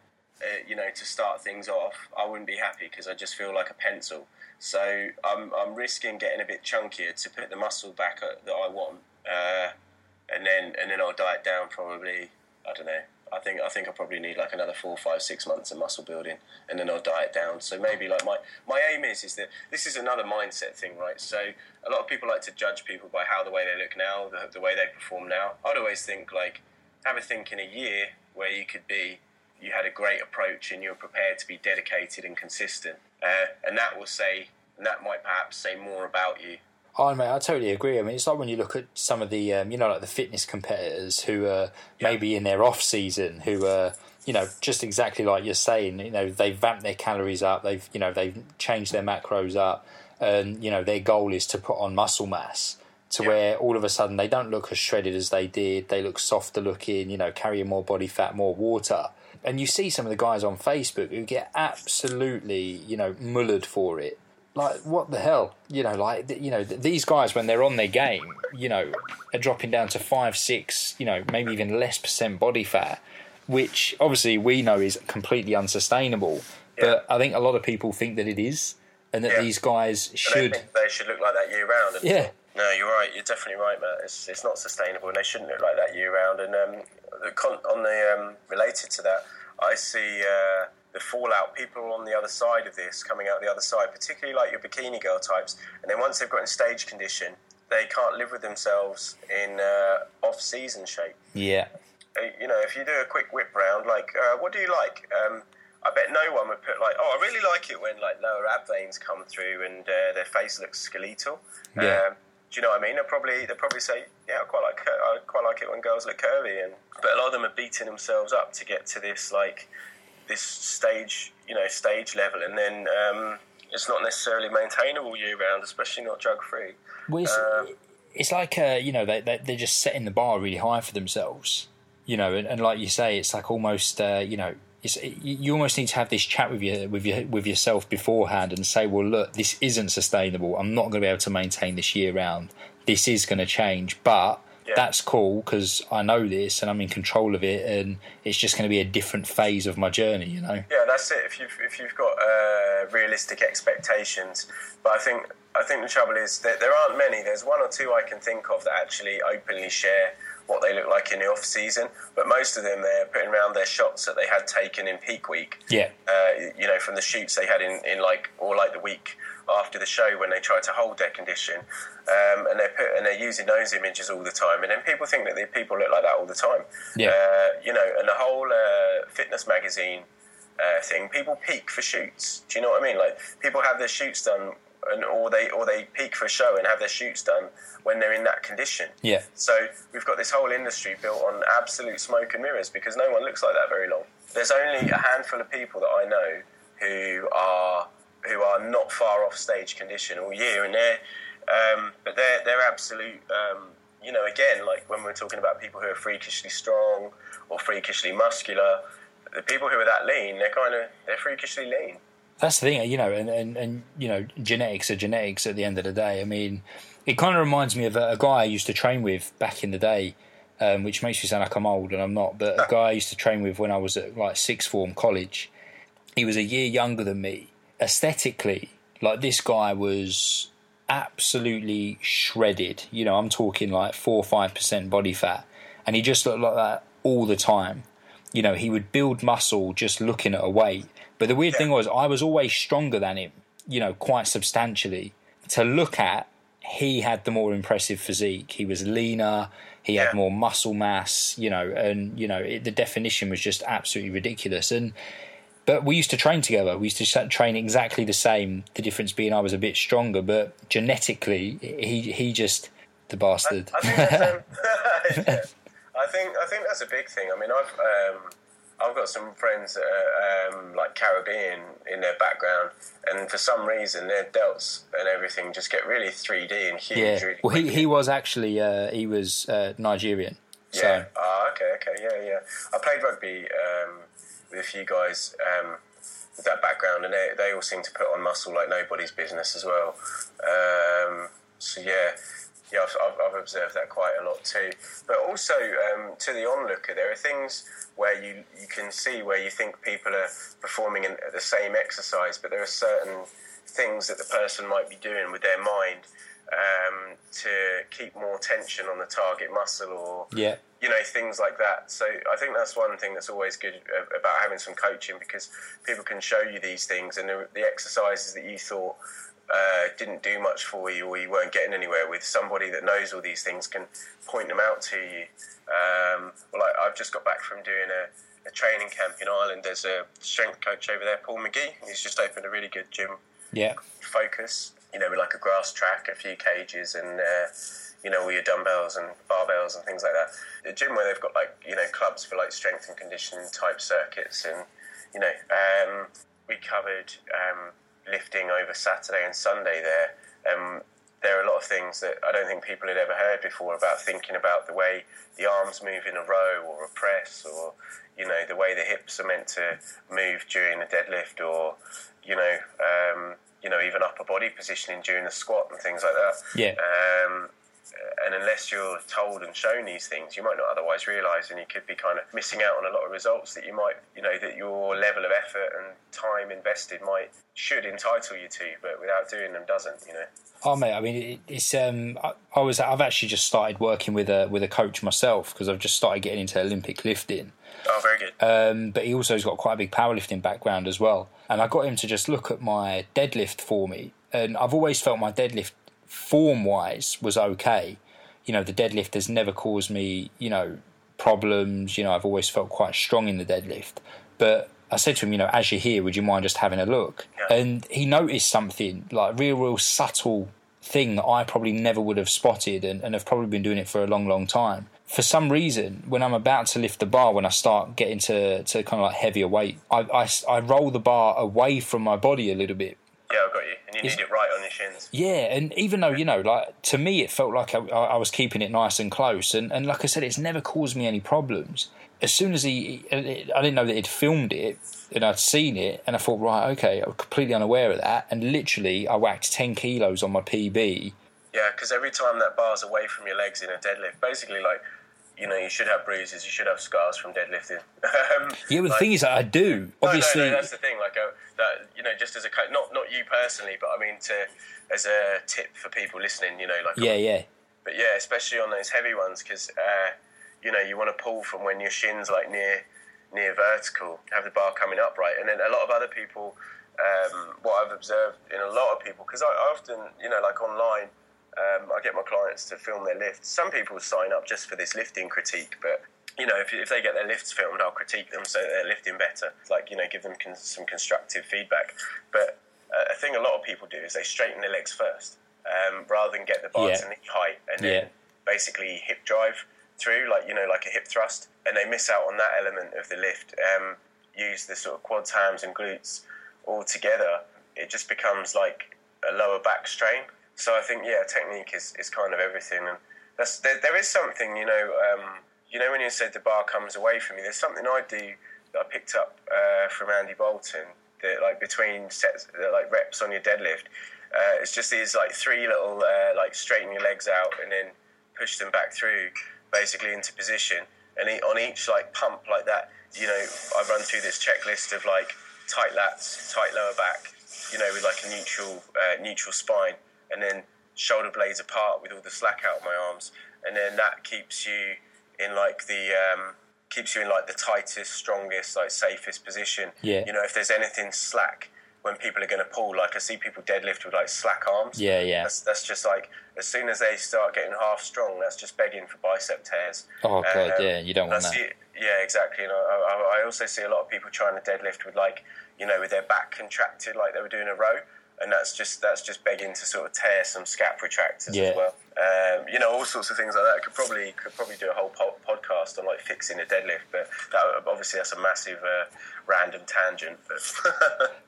you know, to start things off, I wouldn't be happy because I just feel like a pencil. So I'm risking getting a bit chunkier to put the muscle back that I want, and then I'll diet down probably. I don't know. I think I probably need like another 4, 5, 6 months of muscle building, and then I'll diet down. So maybe like my aim is that this is another mindset thing, right? So a lot of people like to judge people by how the way they look now, the way they perform now. I'd always think, like, have a think in a year where you had a great approach and you were prepared to be dedicated and consistent, and that might perhaps say more about you. Oh, mate, I totally agree. I mean, it's like when you look at some of the, you know, like the fitness competitors who are maybe in their off season, who are, you know, just exactly like you're saying, you know, they've vamped their calories up, they've changed their macros up, and, you know, their goal is to put on muscle mass to where all of a sudden they don't look as shredded as they did, they look softer looking, you know, carrying more body fat, more water. And you see some of the guys on Facebook who get absolutely, you know, mullered for it. Like, what the hell? You know, like, you know, these guys, when they're on their game, you know, are dropping down to 5, 6, you know, maybe even less % body fat, which obviously we know is completely unsustainable. Yeah. But I think a lot of people think that it is, and that these guys should... They should look like that year round. Yeah. No, you're right. You're definitely right, Matt. It's not sustainable, and they shouldn't look like that year round. And related to that, I see... the fallout, people on the other side of this, coming out the other side, particularly like your bikini girl types, and then once they've got in stage condition, they can't live with themselves in off-season shape. Yeah. You know, if you do a quick whip round, like, what do you like? I bet no one would put, like, oh, I really like it when, like, lower ab veins come through and their face looks skeletal. Yeah. Do you know what I mean? They'll probably say, yeah, I quite like it when girls look curvy, but a lot of them are beating themselves up to get to this, like... this stage, you know, stage level, and then it's not necessarily maintainable year round, especially not drug free. Well, it's like you know, they're just setting the bar really high for themselves, you know, and like you say, it's like almost you know, you almost need to have this chat with yourself beforehand and say, well, look, this isn't sustainable. I'm not going to be able to maintain this year round. This is going to change, but. Yeah. That's cool because I know this and I'm in control of it, and it's just going to be a different phase of my journey, you know. Yeah, that's it. If you've got realistic expectations, but I think the trouble is that there aren't many. There's one or two I can think of that actually openly share what they look like in the off season, but most of them, they're putting around their shots that they had taken in peak week. Yeah. You know, from the shoots they had in like, or like the week after the show when they try to hold their condition, and they're using those images all the time, and then people think that the people look like that all the time. Yeah. You know, and the whole fitness magazine thing, people peak for shoots. Do you know what I mean? Like, people have their shoots done, or they peak for a show and have their shoots done when they're in that condition. Yeah. So we've got this whole industry built on absolute smoke and mirrors because no one looks like that very long. There's only a handful of people that I know who are not far off stage condition all year, and they're absolute, you know, again, like when we're talking about people who are freakishly strong or freakishly muscular, the people who are that lean, they're freakishly lean. That's the thing, you know, and you know, genetics are genetics at the end of the day. I mean, it kind of reminds me of a guy I used to train with back in the day, which makes me sound like I'm old, and I'm not, but a guy I used to train with when I was at like sixth form college. He was a year younger than me. Aesthetically, like, this guy was absolutely shredded. You know, I'm talking like 4 or 5% body fat. And he just looked like that all the time. You know, he would build muscle just looking at a weight. But the weird thing was, I was always stronger than him, you know, quite substantially. To look at, he had the more impressive physique. He was leaner. He had more muscle mass, you know, and, you know, the definition was just absolutely ridiculous. But we used to train together. We used to train exactly the same, the difference being I was a bit stronger. But genetically, he just, the bastard. I think that's a big thing. I mean, I've got some friends that are like Caribbean in their background, and for some reason their delts and everything just get really 3D and huge. Yeah. Really, well, he was actually he was Nigerian. So. Yeah. Ah, okay, yeah. I played rugby with a few guys with that background, and they all seem to put on muscle like nobody's business as well. Yeah, I've observed that quite a lot too. But also, to the onlooker, there are things where you can see where you think people are performing the same exercise, but there are certain things that the person might be doing with their mind to keep more tension on the target muscle, or you know, things like that. So I think that's one thing that's always good about having some coaching, because people can show you these things and the exercises that you thought didn't do much for you, or you weren't getting anywhere with. Somebody that knows all these things can point them out to you. I've just got back from doing a training camp in Ireland. There's a strength coach over there, Paul McGee. He's just opened a really good gym. Yeah. Focus, you know, with like a grass track, a few cages, and you know, all your dumbbells and barbells and things like that. A gym where they've got like, you know, clubs for like strength and conditioning type circuits, and you know, we covered lifting over Saturday and Sunday there. There are a lot of things that I don't think people had ever heard before about thinking about the way the arms move in a row or a press, or, you know, the way the hips are meant to move during a deadlift, or, you know, even upper body positioning during a squat and things like that. Yeah. And unless you're told and shown these things, you might not otherwise realise, and you could be kind of missing out on a lot of results that you might, you know, that your level of effort and time invested should entitle you to, but without doing them doesn't, you know. Oh mate, I mean, it's I've actually just started working with a coach myself, because I've just started getting into Olympic lifting. Oh, very good. But he also has got quite a big powerlifting background as well, and I got him to just look at my deadlift for me, and I've always felt my deadlift form-wise was okay. You know, the deadlift has never caused me, you know, problems. You know, I've always felt quite strong in the deadlift. But I said to him, you know, as you're here, would you mind just having a look? Yeah. And he noticed something, like real subtle thing that I probably never would have spotted, and have probably been doing it for a long, long time. For some reason, when I'm about to lift the bar, when I start getting to kind of like heavier weight, I roll the bar away from my body a little bit. Yeah, I've got you. And you need it right on your shins. Yeah, and even though, you know, like, to me it felt like I was keeping it nice and close. And like I said, it's never caused me any problems. As soon as I didn't know that he'd filmed it, and I'd seen it, and I thought, right, okay, I'm completely unaware of that. And literally, I whacked 10 kilos on my PB. Yeah, because every time that bar's away from your legs in a deadlift, basically, like, you know, you should have bruises, you should have scars from deadlifting. Yeah, but the thing is that I do. Obviously, no, that's the thing. Like, that, you know, just as a coach, not you personally, but I mean, as a tip for people listening, you know, like, yeah. But yeah, especially on those heavy ones, because you know, you want to pull from when your shins like near vertical, have the bar coming up right, and then a lot of other people, what I've observed in a lot of people, because I often, you know, like online. I get my clients to film their lifts. Some people sign up just for this lifting critique, but, you know, if they get their lifts filmed, I'll critique them so that they're lifting better. Like, you know, give them some constructive feedback. But a thing a lot of people do is they straighten their legs first, rather than get the bar to knee height and then basically hip drive through, like, you know, like a hip thrust, and they miss out on that element of the lift. Use the sort of quads, hams and glutes all together. It just becomes like a lower back strain. So I think, yeah, technique is kind of everything. And there is something, you know, when you said the bar comes away from me, there's something I do that I picked up from Andy Bolton, that, like, between sets, that, like, reps on your deadlift, it's just these, like, three little, like, straighten your legs out and then push them back through, basically into position. And on each, like, pump like that, you know, I run through this checklist of, like, tight lats, tight lower back, you know, with, like, a neutral spine. And then shoulder blades apart with all the slack out of my arms, and then that keeps you in like the keeps you in like the tightest, strongest, like safest position. Yeah. You know, if there's anything slack when people are going to pull, like I see people deadlift with like slack arms. Yeah, yeah. That's just like, as soon as they start getting half strong, that's just begging for bicep tears. Oh god, yeah, you don't want that. Yeah, exactly. And I also see a lot of people trying to deadlift with like, you know, with their back contracted, like they were doing a row, and that's just begging to sort of tear some scap retractors as well. You know, all sorts of things like that. I could probably do a whole podcast on like fixing a deadlift, but obviously that's a massive random tangent.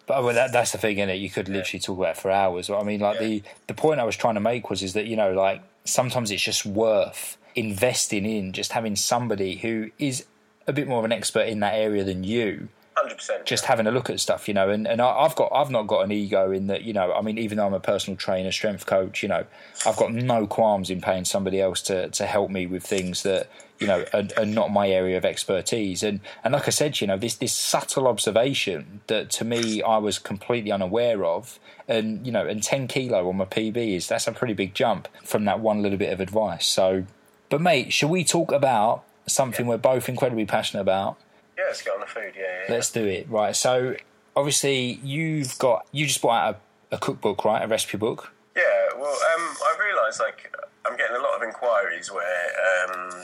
But well, that's the thing, isn't it? You could literally talk about it for hours. I mean, like the point I was trying to make was is that, you know, like sometimes it's just worth investing in just having somebody who is a bit more of an expert in that area than you. 100%. Just having a look at stuff, you know, and I've not got an ego in that, you know. I mean, even though I'm a personal trainer, strength coach, you know, I've got no qualms in paying somebody else to help me with things that, you know, are not my area of expertise. And like I said, you know, this subtle observation that to me I was completely unaware of, and you know, and 10 kilo on my PB that's a pretty big jump from that one little bit of advice. So, but mate, shall we talk about something we're both incredibly passionate about? Yeah, let's get on the food, yeah. Let's do it. Right, so obviously you just bought out a cookbook, right, a recipe book? Yeah, well, I realised, like, I'm getting a lot of inquiries where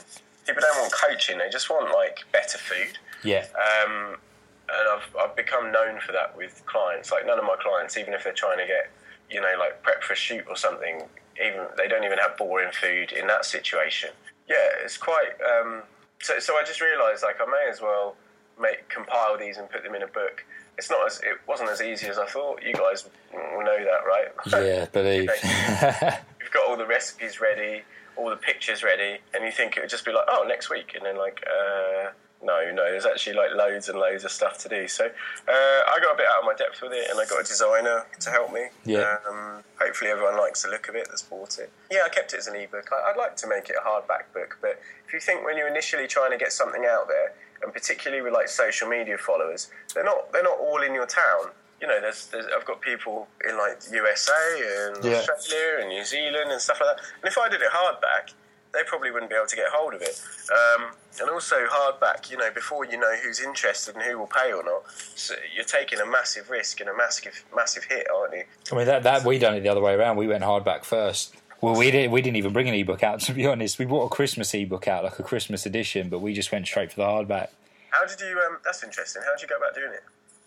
people don't want coaching, they just want, like, better food. Yeah. And I've become known for that with clients. Like, none of my clients, even if they're trying to get, you know, like, prep for a shoot or something, they don't even have boring food in that situation. Yeah, it's quite... So I just realised, like, I may as well... compile these and put them in a book. It wasn't as easy as I thought. You guys will know that, right? Yeah, believe. You've got all the recipes ready, all the pictures ready, and you think it would just be like, oh, next week, and then like, no, there's actually like loads and loads of stuff to do. So I got a bit out of my depth with it, and I got a designer to help me. Yeah. Hopefully everyone likes the look of it that's bought it. Yeah, I kept it as an ebook. I'd like to make it a hardback book, but if you think when you're initially trying to get something out there, and particularly with like social media followers, they're not all in your town. You know, there's I've got people in like USA and Australia and New Zealand and stuff like that. And if I did it hardback, they probably wouldn't be able to get hold of it. And also hardback, you know, before you know who's interested and who will pay or not, so you're taking a massive risk and a massive hit, aren't you? I mean, that we done it the other way around. We went hardback first. Well, we didn't even bring an ebook out, to be honest. We bought a Christmas ebook out, like a Christmas edition, but we just went straight for the hardback. How did you... that's interesting. How did you go about doing it?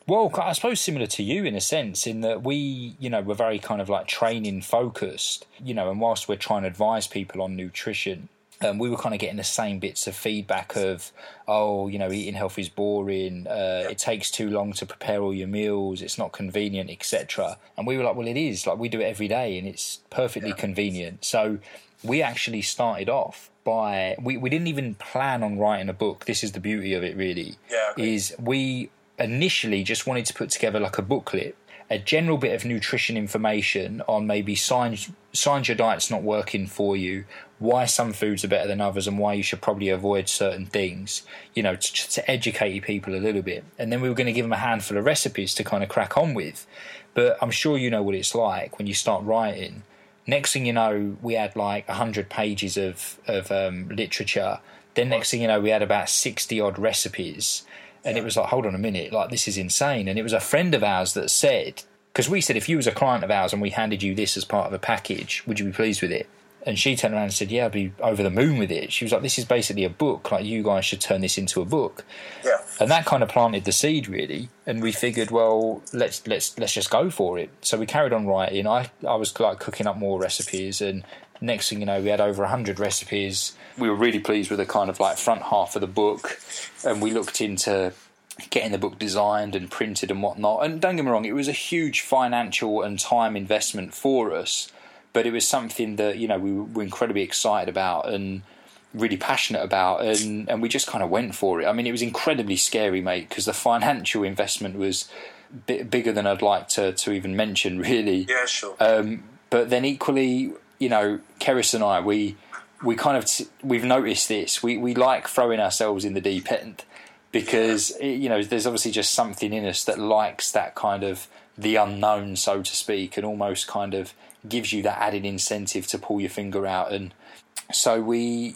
Well, I suppose similar to you in a sense, in that we, you know, we're very kind of like training focused, you know, and whilst we're trying to advise people on nutrition... we were kind of getting the same bits of feedback of, oh, you know, eating healthy is boring, it takes too long to prepare all your meals, it's not convenient, etc. And we were like, well, it is, like we do it every day and it's perfectly convenient. So we actually started off by, we didn't even plan on writing a book. This is the beauty of it really, is we initially just wanted to put together like a booklet, a general bit of nutrition information on maybe signs your diet's not working for you, why some foods are better than others and why you should probably avoid certain things, you know, to educate people a little bit. And then we were going to give them a handful of recipes to kind of crack on with. But I'm sure you know what it's like when you start writing. Next thing you know, we had like 100 pages of literature. Then next thing you know, we had about 60-odd recipes. And it was like, hold on a minute, like this is insane. And it was a friend of ours that said, because we said, if you was a client of ours and we handed you this as part of a package, would you be pleased with it? And she turned around and said, yeah, I'd be over the moon with it. She was like, this is basically a book. Like, you guys should turn this into a book. Yeah. And that kind of planted the seed, really. And we figured, well, let's just go for it. So we carried on writing. I was like cooking up more recipes, and next thing you know, we had over 100 recipes. We were really pleased with the kind of like front half of the book, and we looked into getting the book designed and printed and whatnot. And don't get me wrong, it was a huge financial and time investment for us, but it was something that, you know, we were incredibly excited about and really passionate about, and we just kind of went for it. I mean, it was incredibly scary, mate, because the financial investment was bigger than I'd like to even mention, really. Yeah, sure. But then equally... You know, Keris and I, we've noticed this. We like throwing ourselves in the deep end because, you know, there's obviously just something in us that likes that kind of the unknown, so to speak, and almost kind of gives you that added incentive to pull your finger out. And so we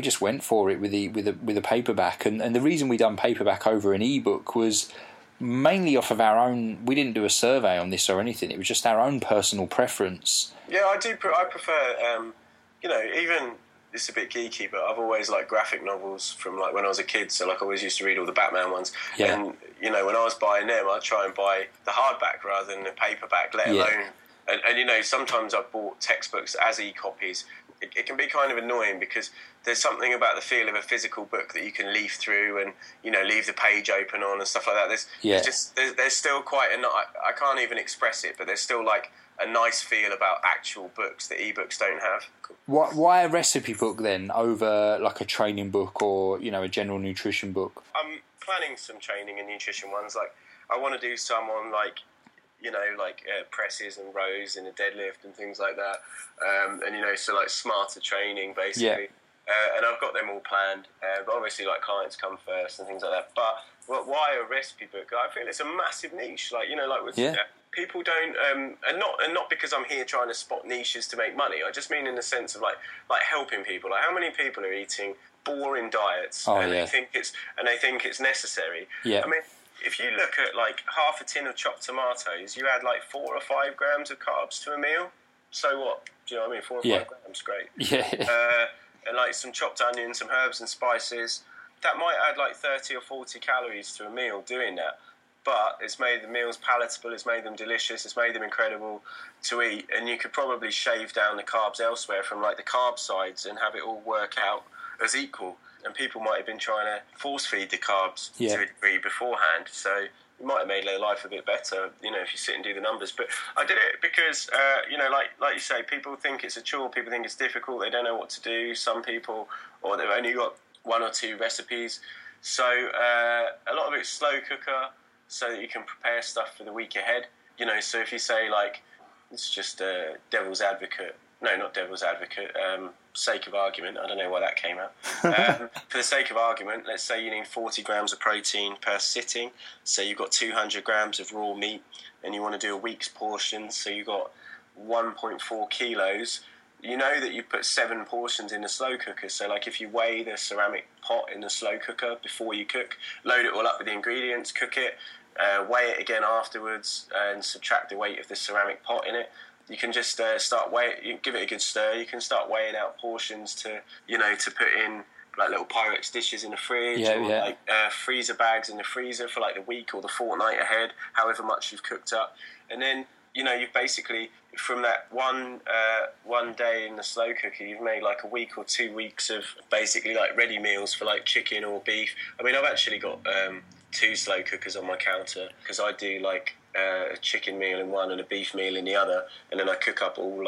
just went for it with a paperback, and the reason we done paperback over an ebook was mainly off of our own. We didn't do a survey on this or anything. It was just our own personal preference. Yeah, I do. I prefer, even it's a bit geeky, but I've always liked graphic novels from like when I was a kid. So like I always used to read all the Batman ones. Yeah. And when I was buying them, I'd try and buy the hardback rather than the paperback. Let alone, and sometimes I bought textbooks as e-copies. It can be kind of annoying because there's something about the feel of a physical book that you can leaf through and leave the page open on and stuff like that. There's still quite a, I can't even express it, but there's still like a nice feel about actual books that ebooks don't have. Why a recipe book then over like a training book or a general nutrition book? I'm planning some training and nutrition ones. Like I want to do some on presses and rows in a deadlift and things like that. So smarter training, basically. Yeah. And I've got them all planned. But obviously, clients come first and things like that. But why a recipe book? I feel it's a massive niche. People don't... And not because I'm here trying to spot niches to make money. I just mean in the sense of, helping people. Like, how many people are eating boring diets and they think it's necessary? Yeah. I mean... If you look at half a tin of chopped tomatoes, you add 4 or 5 grams of carbs to a meal. So what? Do you know what I mean? 4 or 5 grams, great. Yeah. And some chopped onions, some herbs and spices. That might add 30 or 40 calories to a meal doing that. But it's made the meals palatable, it's made them delicious, it's made them incredible to eat. And you could probably shave down the carbs elsewhere from the carb sides and have it all work out as equal. And people might have been trying to force-feed the carbs to a degree beforehand. So it might have made their life a bit better, if you sit and do the numbers. But I did it because, like you say, people think it's a chore, people think it's difficult, they don't know what to do, some people, or they've only got 1 or 2 recipes. So a lot of it's slow cooker so that you can prepare stuff for the week ahead. So if you say, it's just a devil's advocate. No, not devil's advocate, sake of argument. I don't know why that came out. For the sake of argument, let's say you need 40 grams of protein per sitting. So you've got 200 grams of raw meat and you want to do a week's portion. So you've got 1.4 kilos. You know that you put 7 portions in the slow cooker. So if you weigh the ceramic pot in the slow cooker before you cook, load it all up with the ingredients, cook it, weigh it again afterwards and subtract the weight of the ceramic pot in it. You can just start weighing, give it a good stir. You can start weighing out portions to, to put in little Pyrex dishes in the fridge or freezer bags in the freezer for the week or the fortnight ahead, however much you've cooked up. And then, you've basically, from that one day in the slow cooker, you've made a week or 2 weeks of basically ready meals for chicken or beef. I mean, I've actually got 2 slow cookers on my counter because I do a chicken meal in one and a beef meal in the other, and then I cook up all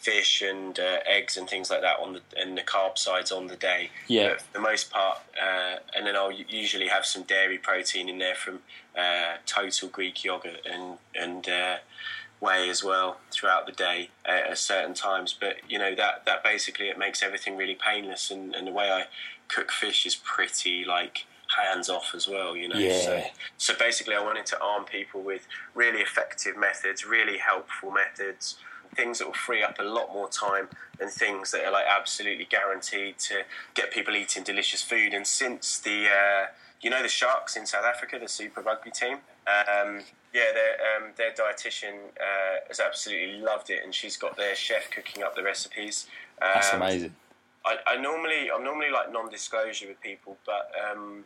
fish and eggs and things like that and the carb sides on the day. Yeah. But for the most part, and then I'll usually have some dairy protein in there from total Greek yogurt and whey as well throughout the day at certain times. But that basically it makes everything really painless, and the way I cook fish is pretty hands off as well, Yeah. So basically I wanted to arm people with really effective methods, really helpful methods, things that will free up a lot more time and things that are absolutely guaranteed to get people eating delicious food. And since the the Sharks in South Africa, the Super Rugby team, their dietitian has absolutely loved it, and she's got their chef cooking up the recipes. That's amazing. I'm normally non-disclosure with people, but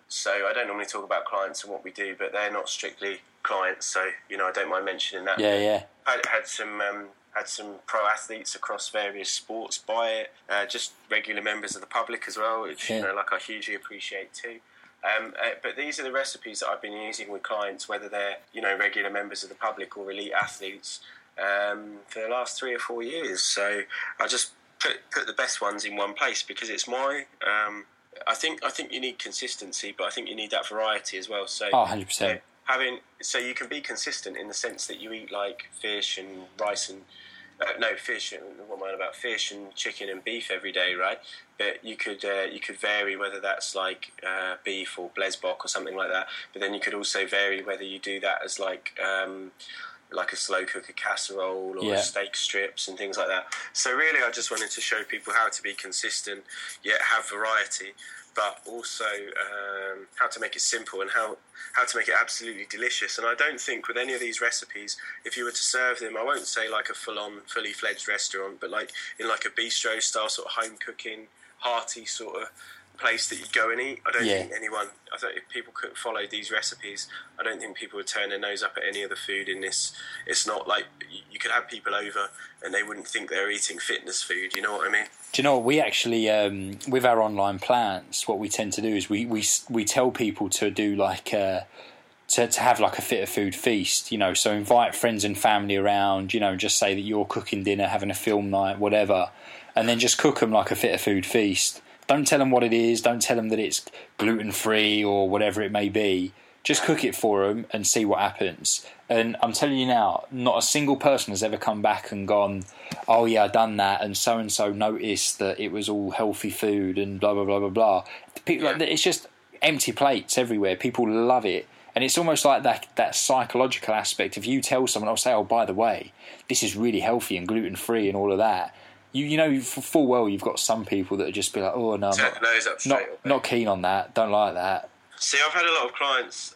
so I don't normally talk about clients and what we do, but they're not strictly clients, so I don't mind mentioning that. Yeah, yeah. I had some pro athletes across various sports buy it, just regular members of the public as well, which I hugely appreciate too. But these are the recipes that I've been using with clients, whether they're regular members of the public or elite athletes, for the last 3 or 4 years. So I just put the best ones in one place because it's my I think you need consistency, but I think you need that variety as well. So 100%. You can be consistent in the sense that you eat fish and rice and no fish. What am I on about? Fish and chicken and beef every day, right? But you could vary whether that's like beef or blesbok or something like that. But then you could also vary whether you do that as like a slow cooker casserole or steak strips and things like that. So really, I just wanted to show people how to be consistent yet have variety, but also how to make it simple and how to make it absolutely delicious. And I don't think with any of these recipes, if you were to serve them, I won't say like a full-on, fully-fledged restaurant, but like in like a bistro-style sort of home-cooking, hearty sort of place that you go and eat. I think if people could follow these recipes, I don't think people would turn their nose up at any of the food in this. It's not like you could have people over and they wouldn't think they're eating fitness food, you know what I mean? Do you know what, we actually with our online plans, what we tend to do is we tell people to do like to have like a Fitter Food feast, you know, so invite friends and family around, you know, just say that you're cooking dinner, having a film night, whatever, and then just cook them like a Fitter Food feast. Don't tell them what it is. Don't tell them that it's gluten-free or whatever it may be. Just cook it for them and see what happens. And I'm telling you now, not a single person has ever come back and gone, oh, yeah, I done that, and so-and-so noticed that it was all healthy food and blah, blah, blah, blah, blah. People, like, it's just empty plates everywhere. People love it. And it's almost like that psychological aspect. If you tell someone, I'll say, oh, by the way, this is really healthy and gluten-free and all of that. You know full well you've got some people that would just be like, oh, no, I'm not keen on that, don't like that. See, I've had a lot of clients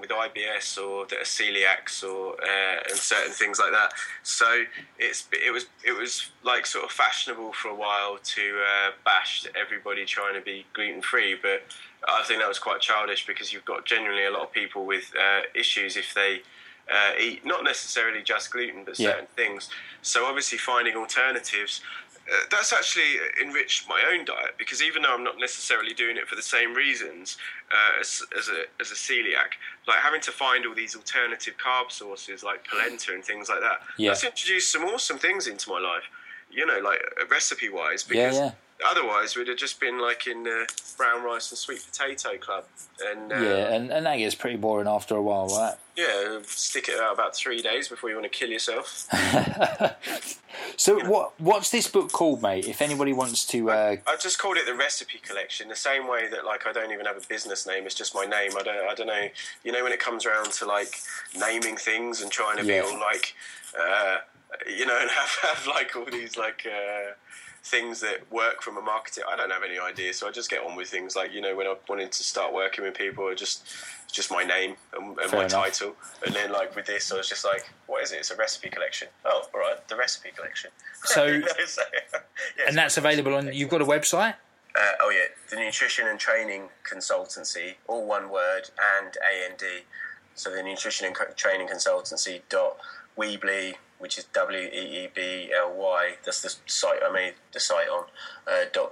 with IBS or that are celiacs or and certain things like that. So it was like sort of fashionable for a while to bash everybody trying to be gluten-free, but I think that was quite childish because you've got generally a lot of people with issues if they eat not necessarily just gluten but certain things. So obviously finding alternatives, that's actually enriched my own diet, because even though I'm not necessarily doing it for the same reasons as a celiac, like having to find all these alternative carb sources like polenta and things like that, that's introduced some awesome things into my life, you know, like recipe wise, because otherwise we'd have just been like in the brown rice and sweet potato club, and and that gets pretty boring after a while, right? Yeah, stick it out about 3 days before you want to kill yourself. So you know. What's this book called, mate, if anybody wants to... I just called it The Recipe Collection, the same way that, like, I don't even have a business name, it's just my name. I don't know, you know, when it comes around to, like, naming things and trying to be all, like, you know, and have like, all these, like... things that work from a marketer. I don't have any idea, so I just get on with things. Like, you know, when I wanted to start working with people, just my name and my title. And then, like, with this, I was just like, what is it? It's a recipe collection. Oh, all right, the recipe collection. So, and that's available on, you've got a website? The Nutrition and Training Consultancy, all one word, and A-N-D. So the Nutrition and Training Consultancy .Weebly, which is W-E-E-B-L-Y, that's the site I made the site on,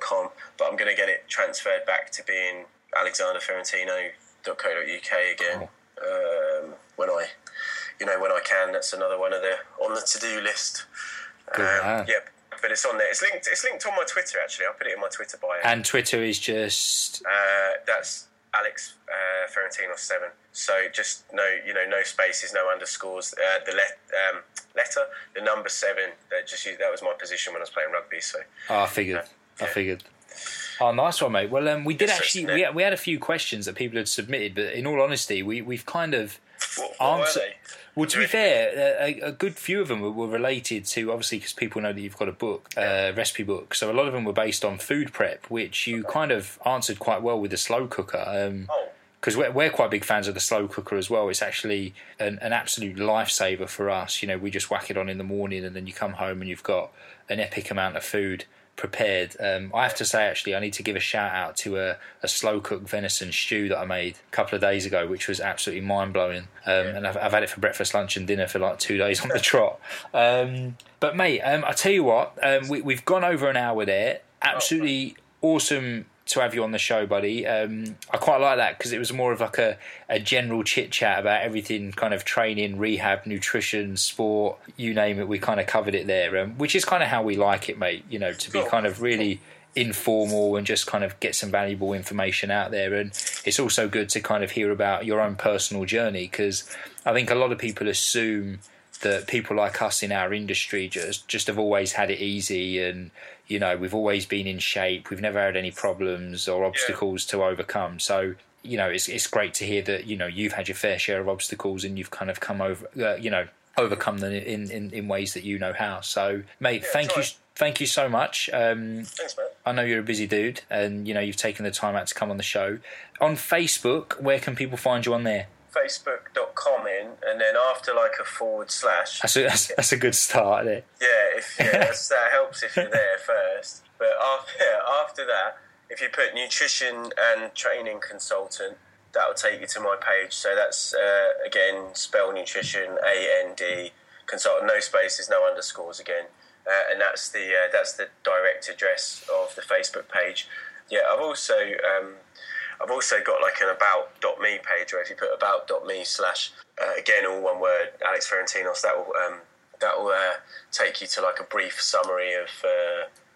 .com, but I'm going to get it transferred back to being alexanderferentino.co.uk again, when I can. That's another one of on the to-do list. But it's on there. It's linked on my Twitter, actually. I'll put it in my Twitter bio. And Twitter is just... that's Alex Ferentinos 7. So just no spaces, no underscores. Letter, the number 7. That was my position when I was playing rugby. So I figured. Oh, nice one, mate. Well, we did actually. We had a few questions that people had submitted, but in all honesty, we've kind of answered. Well, to be fair, a good few of them were related to, obviously, because people know that you've got a book, recipe book. So a lot of them were based on food prep, which you kind of answered quite well with the slow cooker. Because we're quite big fans of the slow cooker as well. It's actually an absolute lifesaver for us. You know, we just whack it on in the morning, and then you come home and you've got an epic amount of food prepared. I have to say, actually, I need to give a shout out to a slow cooked venison stew that I made a couple of days ago, which was absolutely mind blowing. And I've had it for breakfast, lunch, and dinner for like 2 days on the trot. But mate, I tell you what, we've gone over an hour there. Absolutely awesome to have you on the show, buddy. I quite like that, because it was more of like a general chit chat about everything, kind of training, rehab, nutrition, sport, you name it. We kind of covered it there, which is kind of how we like it, mate, you know, to be kind of really informal and just kind of get some valuable information out there. And it's also good to kind of hear about your own personal journey, because I think a lot of people assume that people like us in our industry just have always had it easy, and you know, we've always been in shape, we've never had any problems or obstacles to overcome. So you know, it's great to hear that, you know, you've had your fair share of obstacles and you've kind of come over, you know, overcome them in ways that you know how. So mate, thank you so much. Thanks, mate. I know you're a busy dude, and you know, you've taken the time out to come on the show. On Facebook, where can people find you on there? Facebook.com and then after like a / that's a good start, isn't it? That helps if you're there first, but after that, if you put Nutrition and Training Consultant, that'll take you to my page. So that's again, spell Nutrition AND Consultant, no spaces, no underscores again, and that's the direct address of the Facebook page. I've also got like an about.me page, where if you put about.me / again, all one word, Alex Ferentinos, that will take you to like a brief summary of,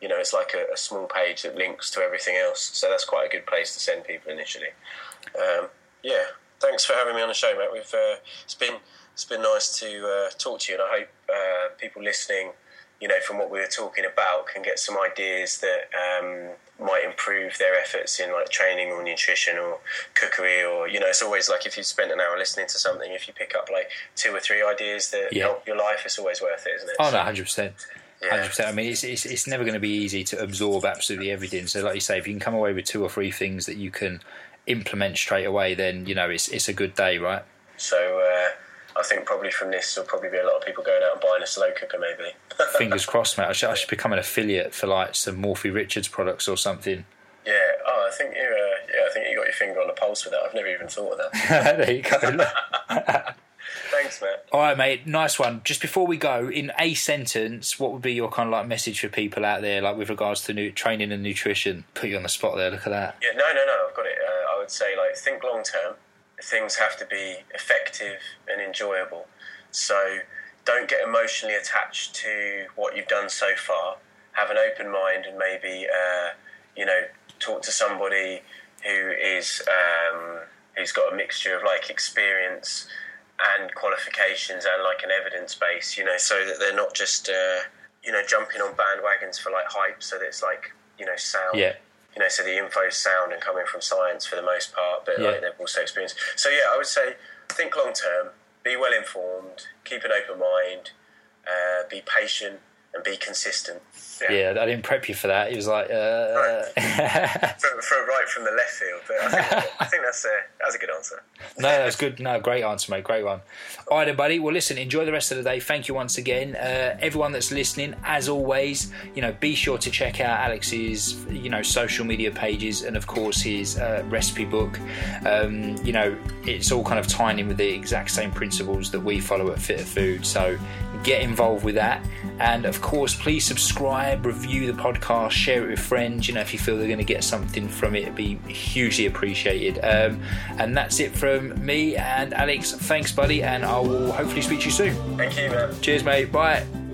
you know, it's like a small page that links to everything else. So that's quite a good place to send people initially. Thanks for having me on the show, mate. It's been nice to talk to you, and I hope people listening, you know, from what we were talking about, can get some ideas that might improve their efforts in like training or nutrition or cookery, or you know, it's always like, if you spent an hour listening to something, if you pick up like 2 or 3 ideas that help your life, it's always worth it, isn't it? Oh no, 100%. 100%. I mean, it's never going to be easy to absorb absolutely everything. So like you say, if you can come away with 2 or 3 things that you can implement straight away, then you know, it's a good day, right? So I think probably from this there'll probably be a lot of people going out and buying a slow cooker, maybe. Fingers crossed, mate. I should become an affiliate for like some Morphy Richards products or something. Yeah. Oh, I think you. I think you got your finger on the pulse with that. I've never even thought of that. There you go. Thanks, mate. All right, mate. Nice one. Just before we go, in a sentence, what would be your kind of like message for people out there, like with regards to training and nutrition? Put you on the spot there. Look at that. Yeah. No. I've got it. I would say like, think long term. Things have to be effective and enjoyable. So don't get emotionally attached to what you've done so far. Have an open mind, and maybe, you know, talk to somebody who is, who's got a mixture of like experience and qualifications and like an evidence base, you know, so that they're not just, you know, jumping on bandwagons for like hype. So that it's like, you know, sound. Yeah. You know, so the info's sound and coming from science for the most part, but like, they've also experienced. So yeah, I would say think long term, be well informed, keep an open mind, be patient, and be consistent. Yeah, I didn't prep you for that. It was like right from the left field. But I think that's a good answer. No, that's good. No, great answer, mate. Great one. All right, everybody. Well, listen, enjoy the rest of the day. Thank you once again, everyone that's listening. As always, you know, be sure to check out Alex's, you know, social media pages, and of course his recipe book. You know, it's all kind of tying in with the exact same principles that we follow at Fitter Food. So get involved with that, and of course, please subscribe, review the podcast, share it with friends. You know, if you feel they're going to get something from it, it'd be hugely appreciated. And that's it from me and Alex. Thanks, buddy, and I will hopefully speak to you soon. Thank you, man. Cheers, mate. Bye.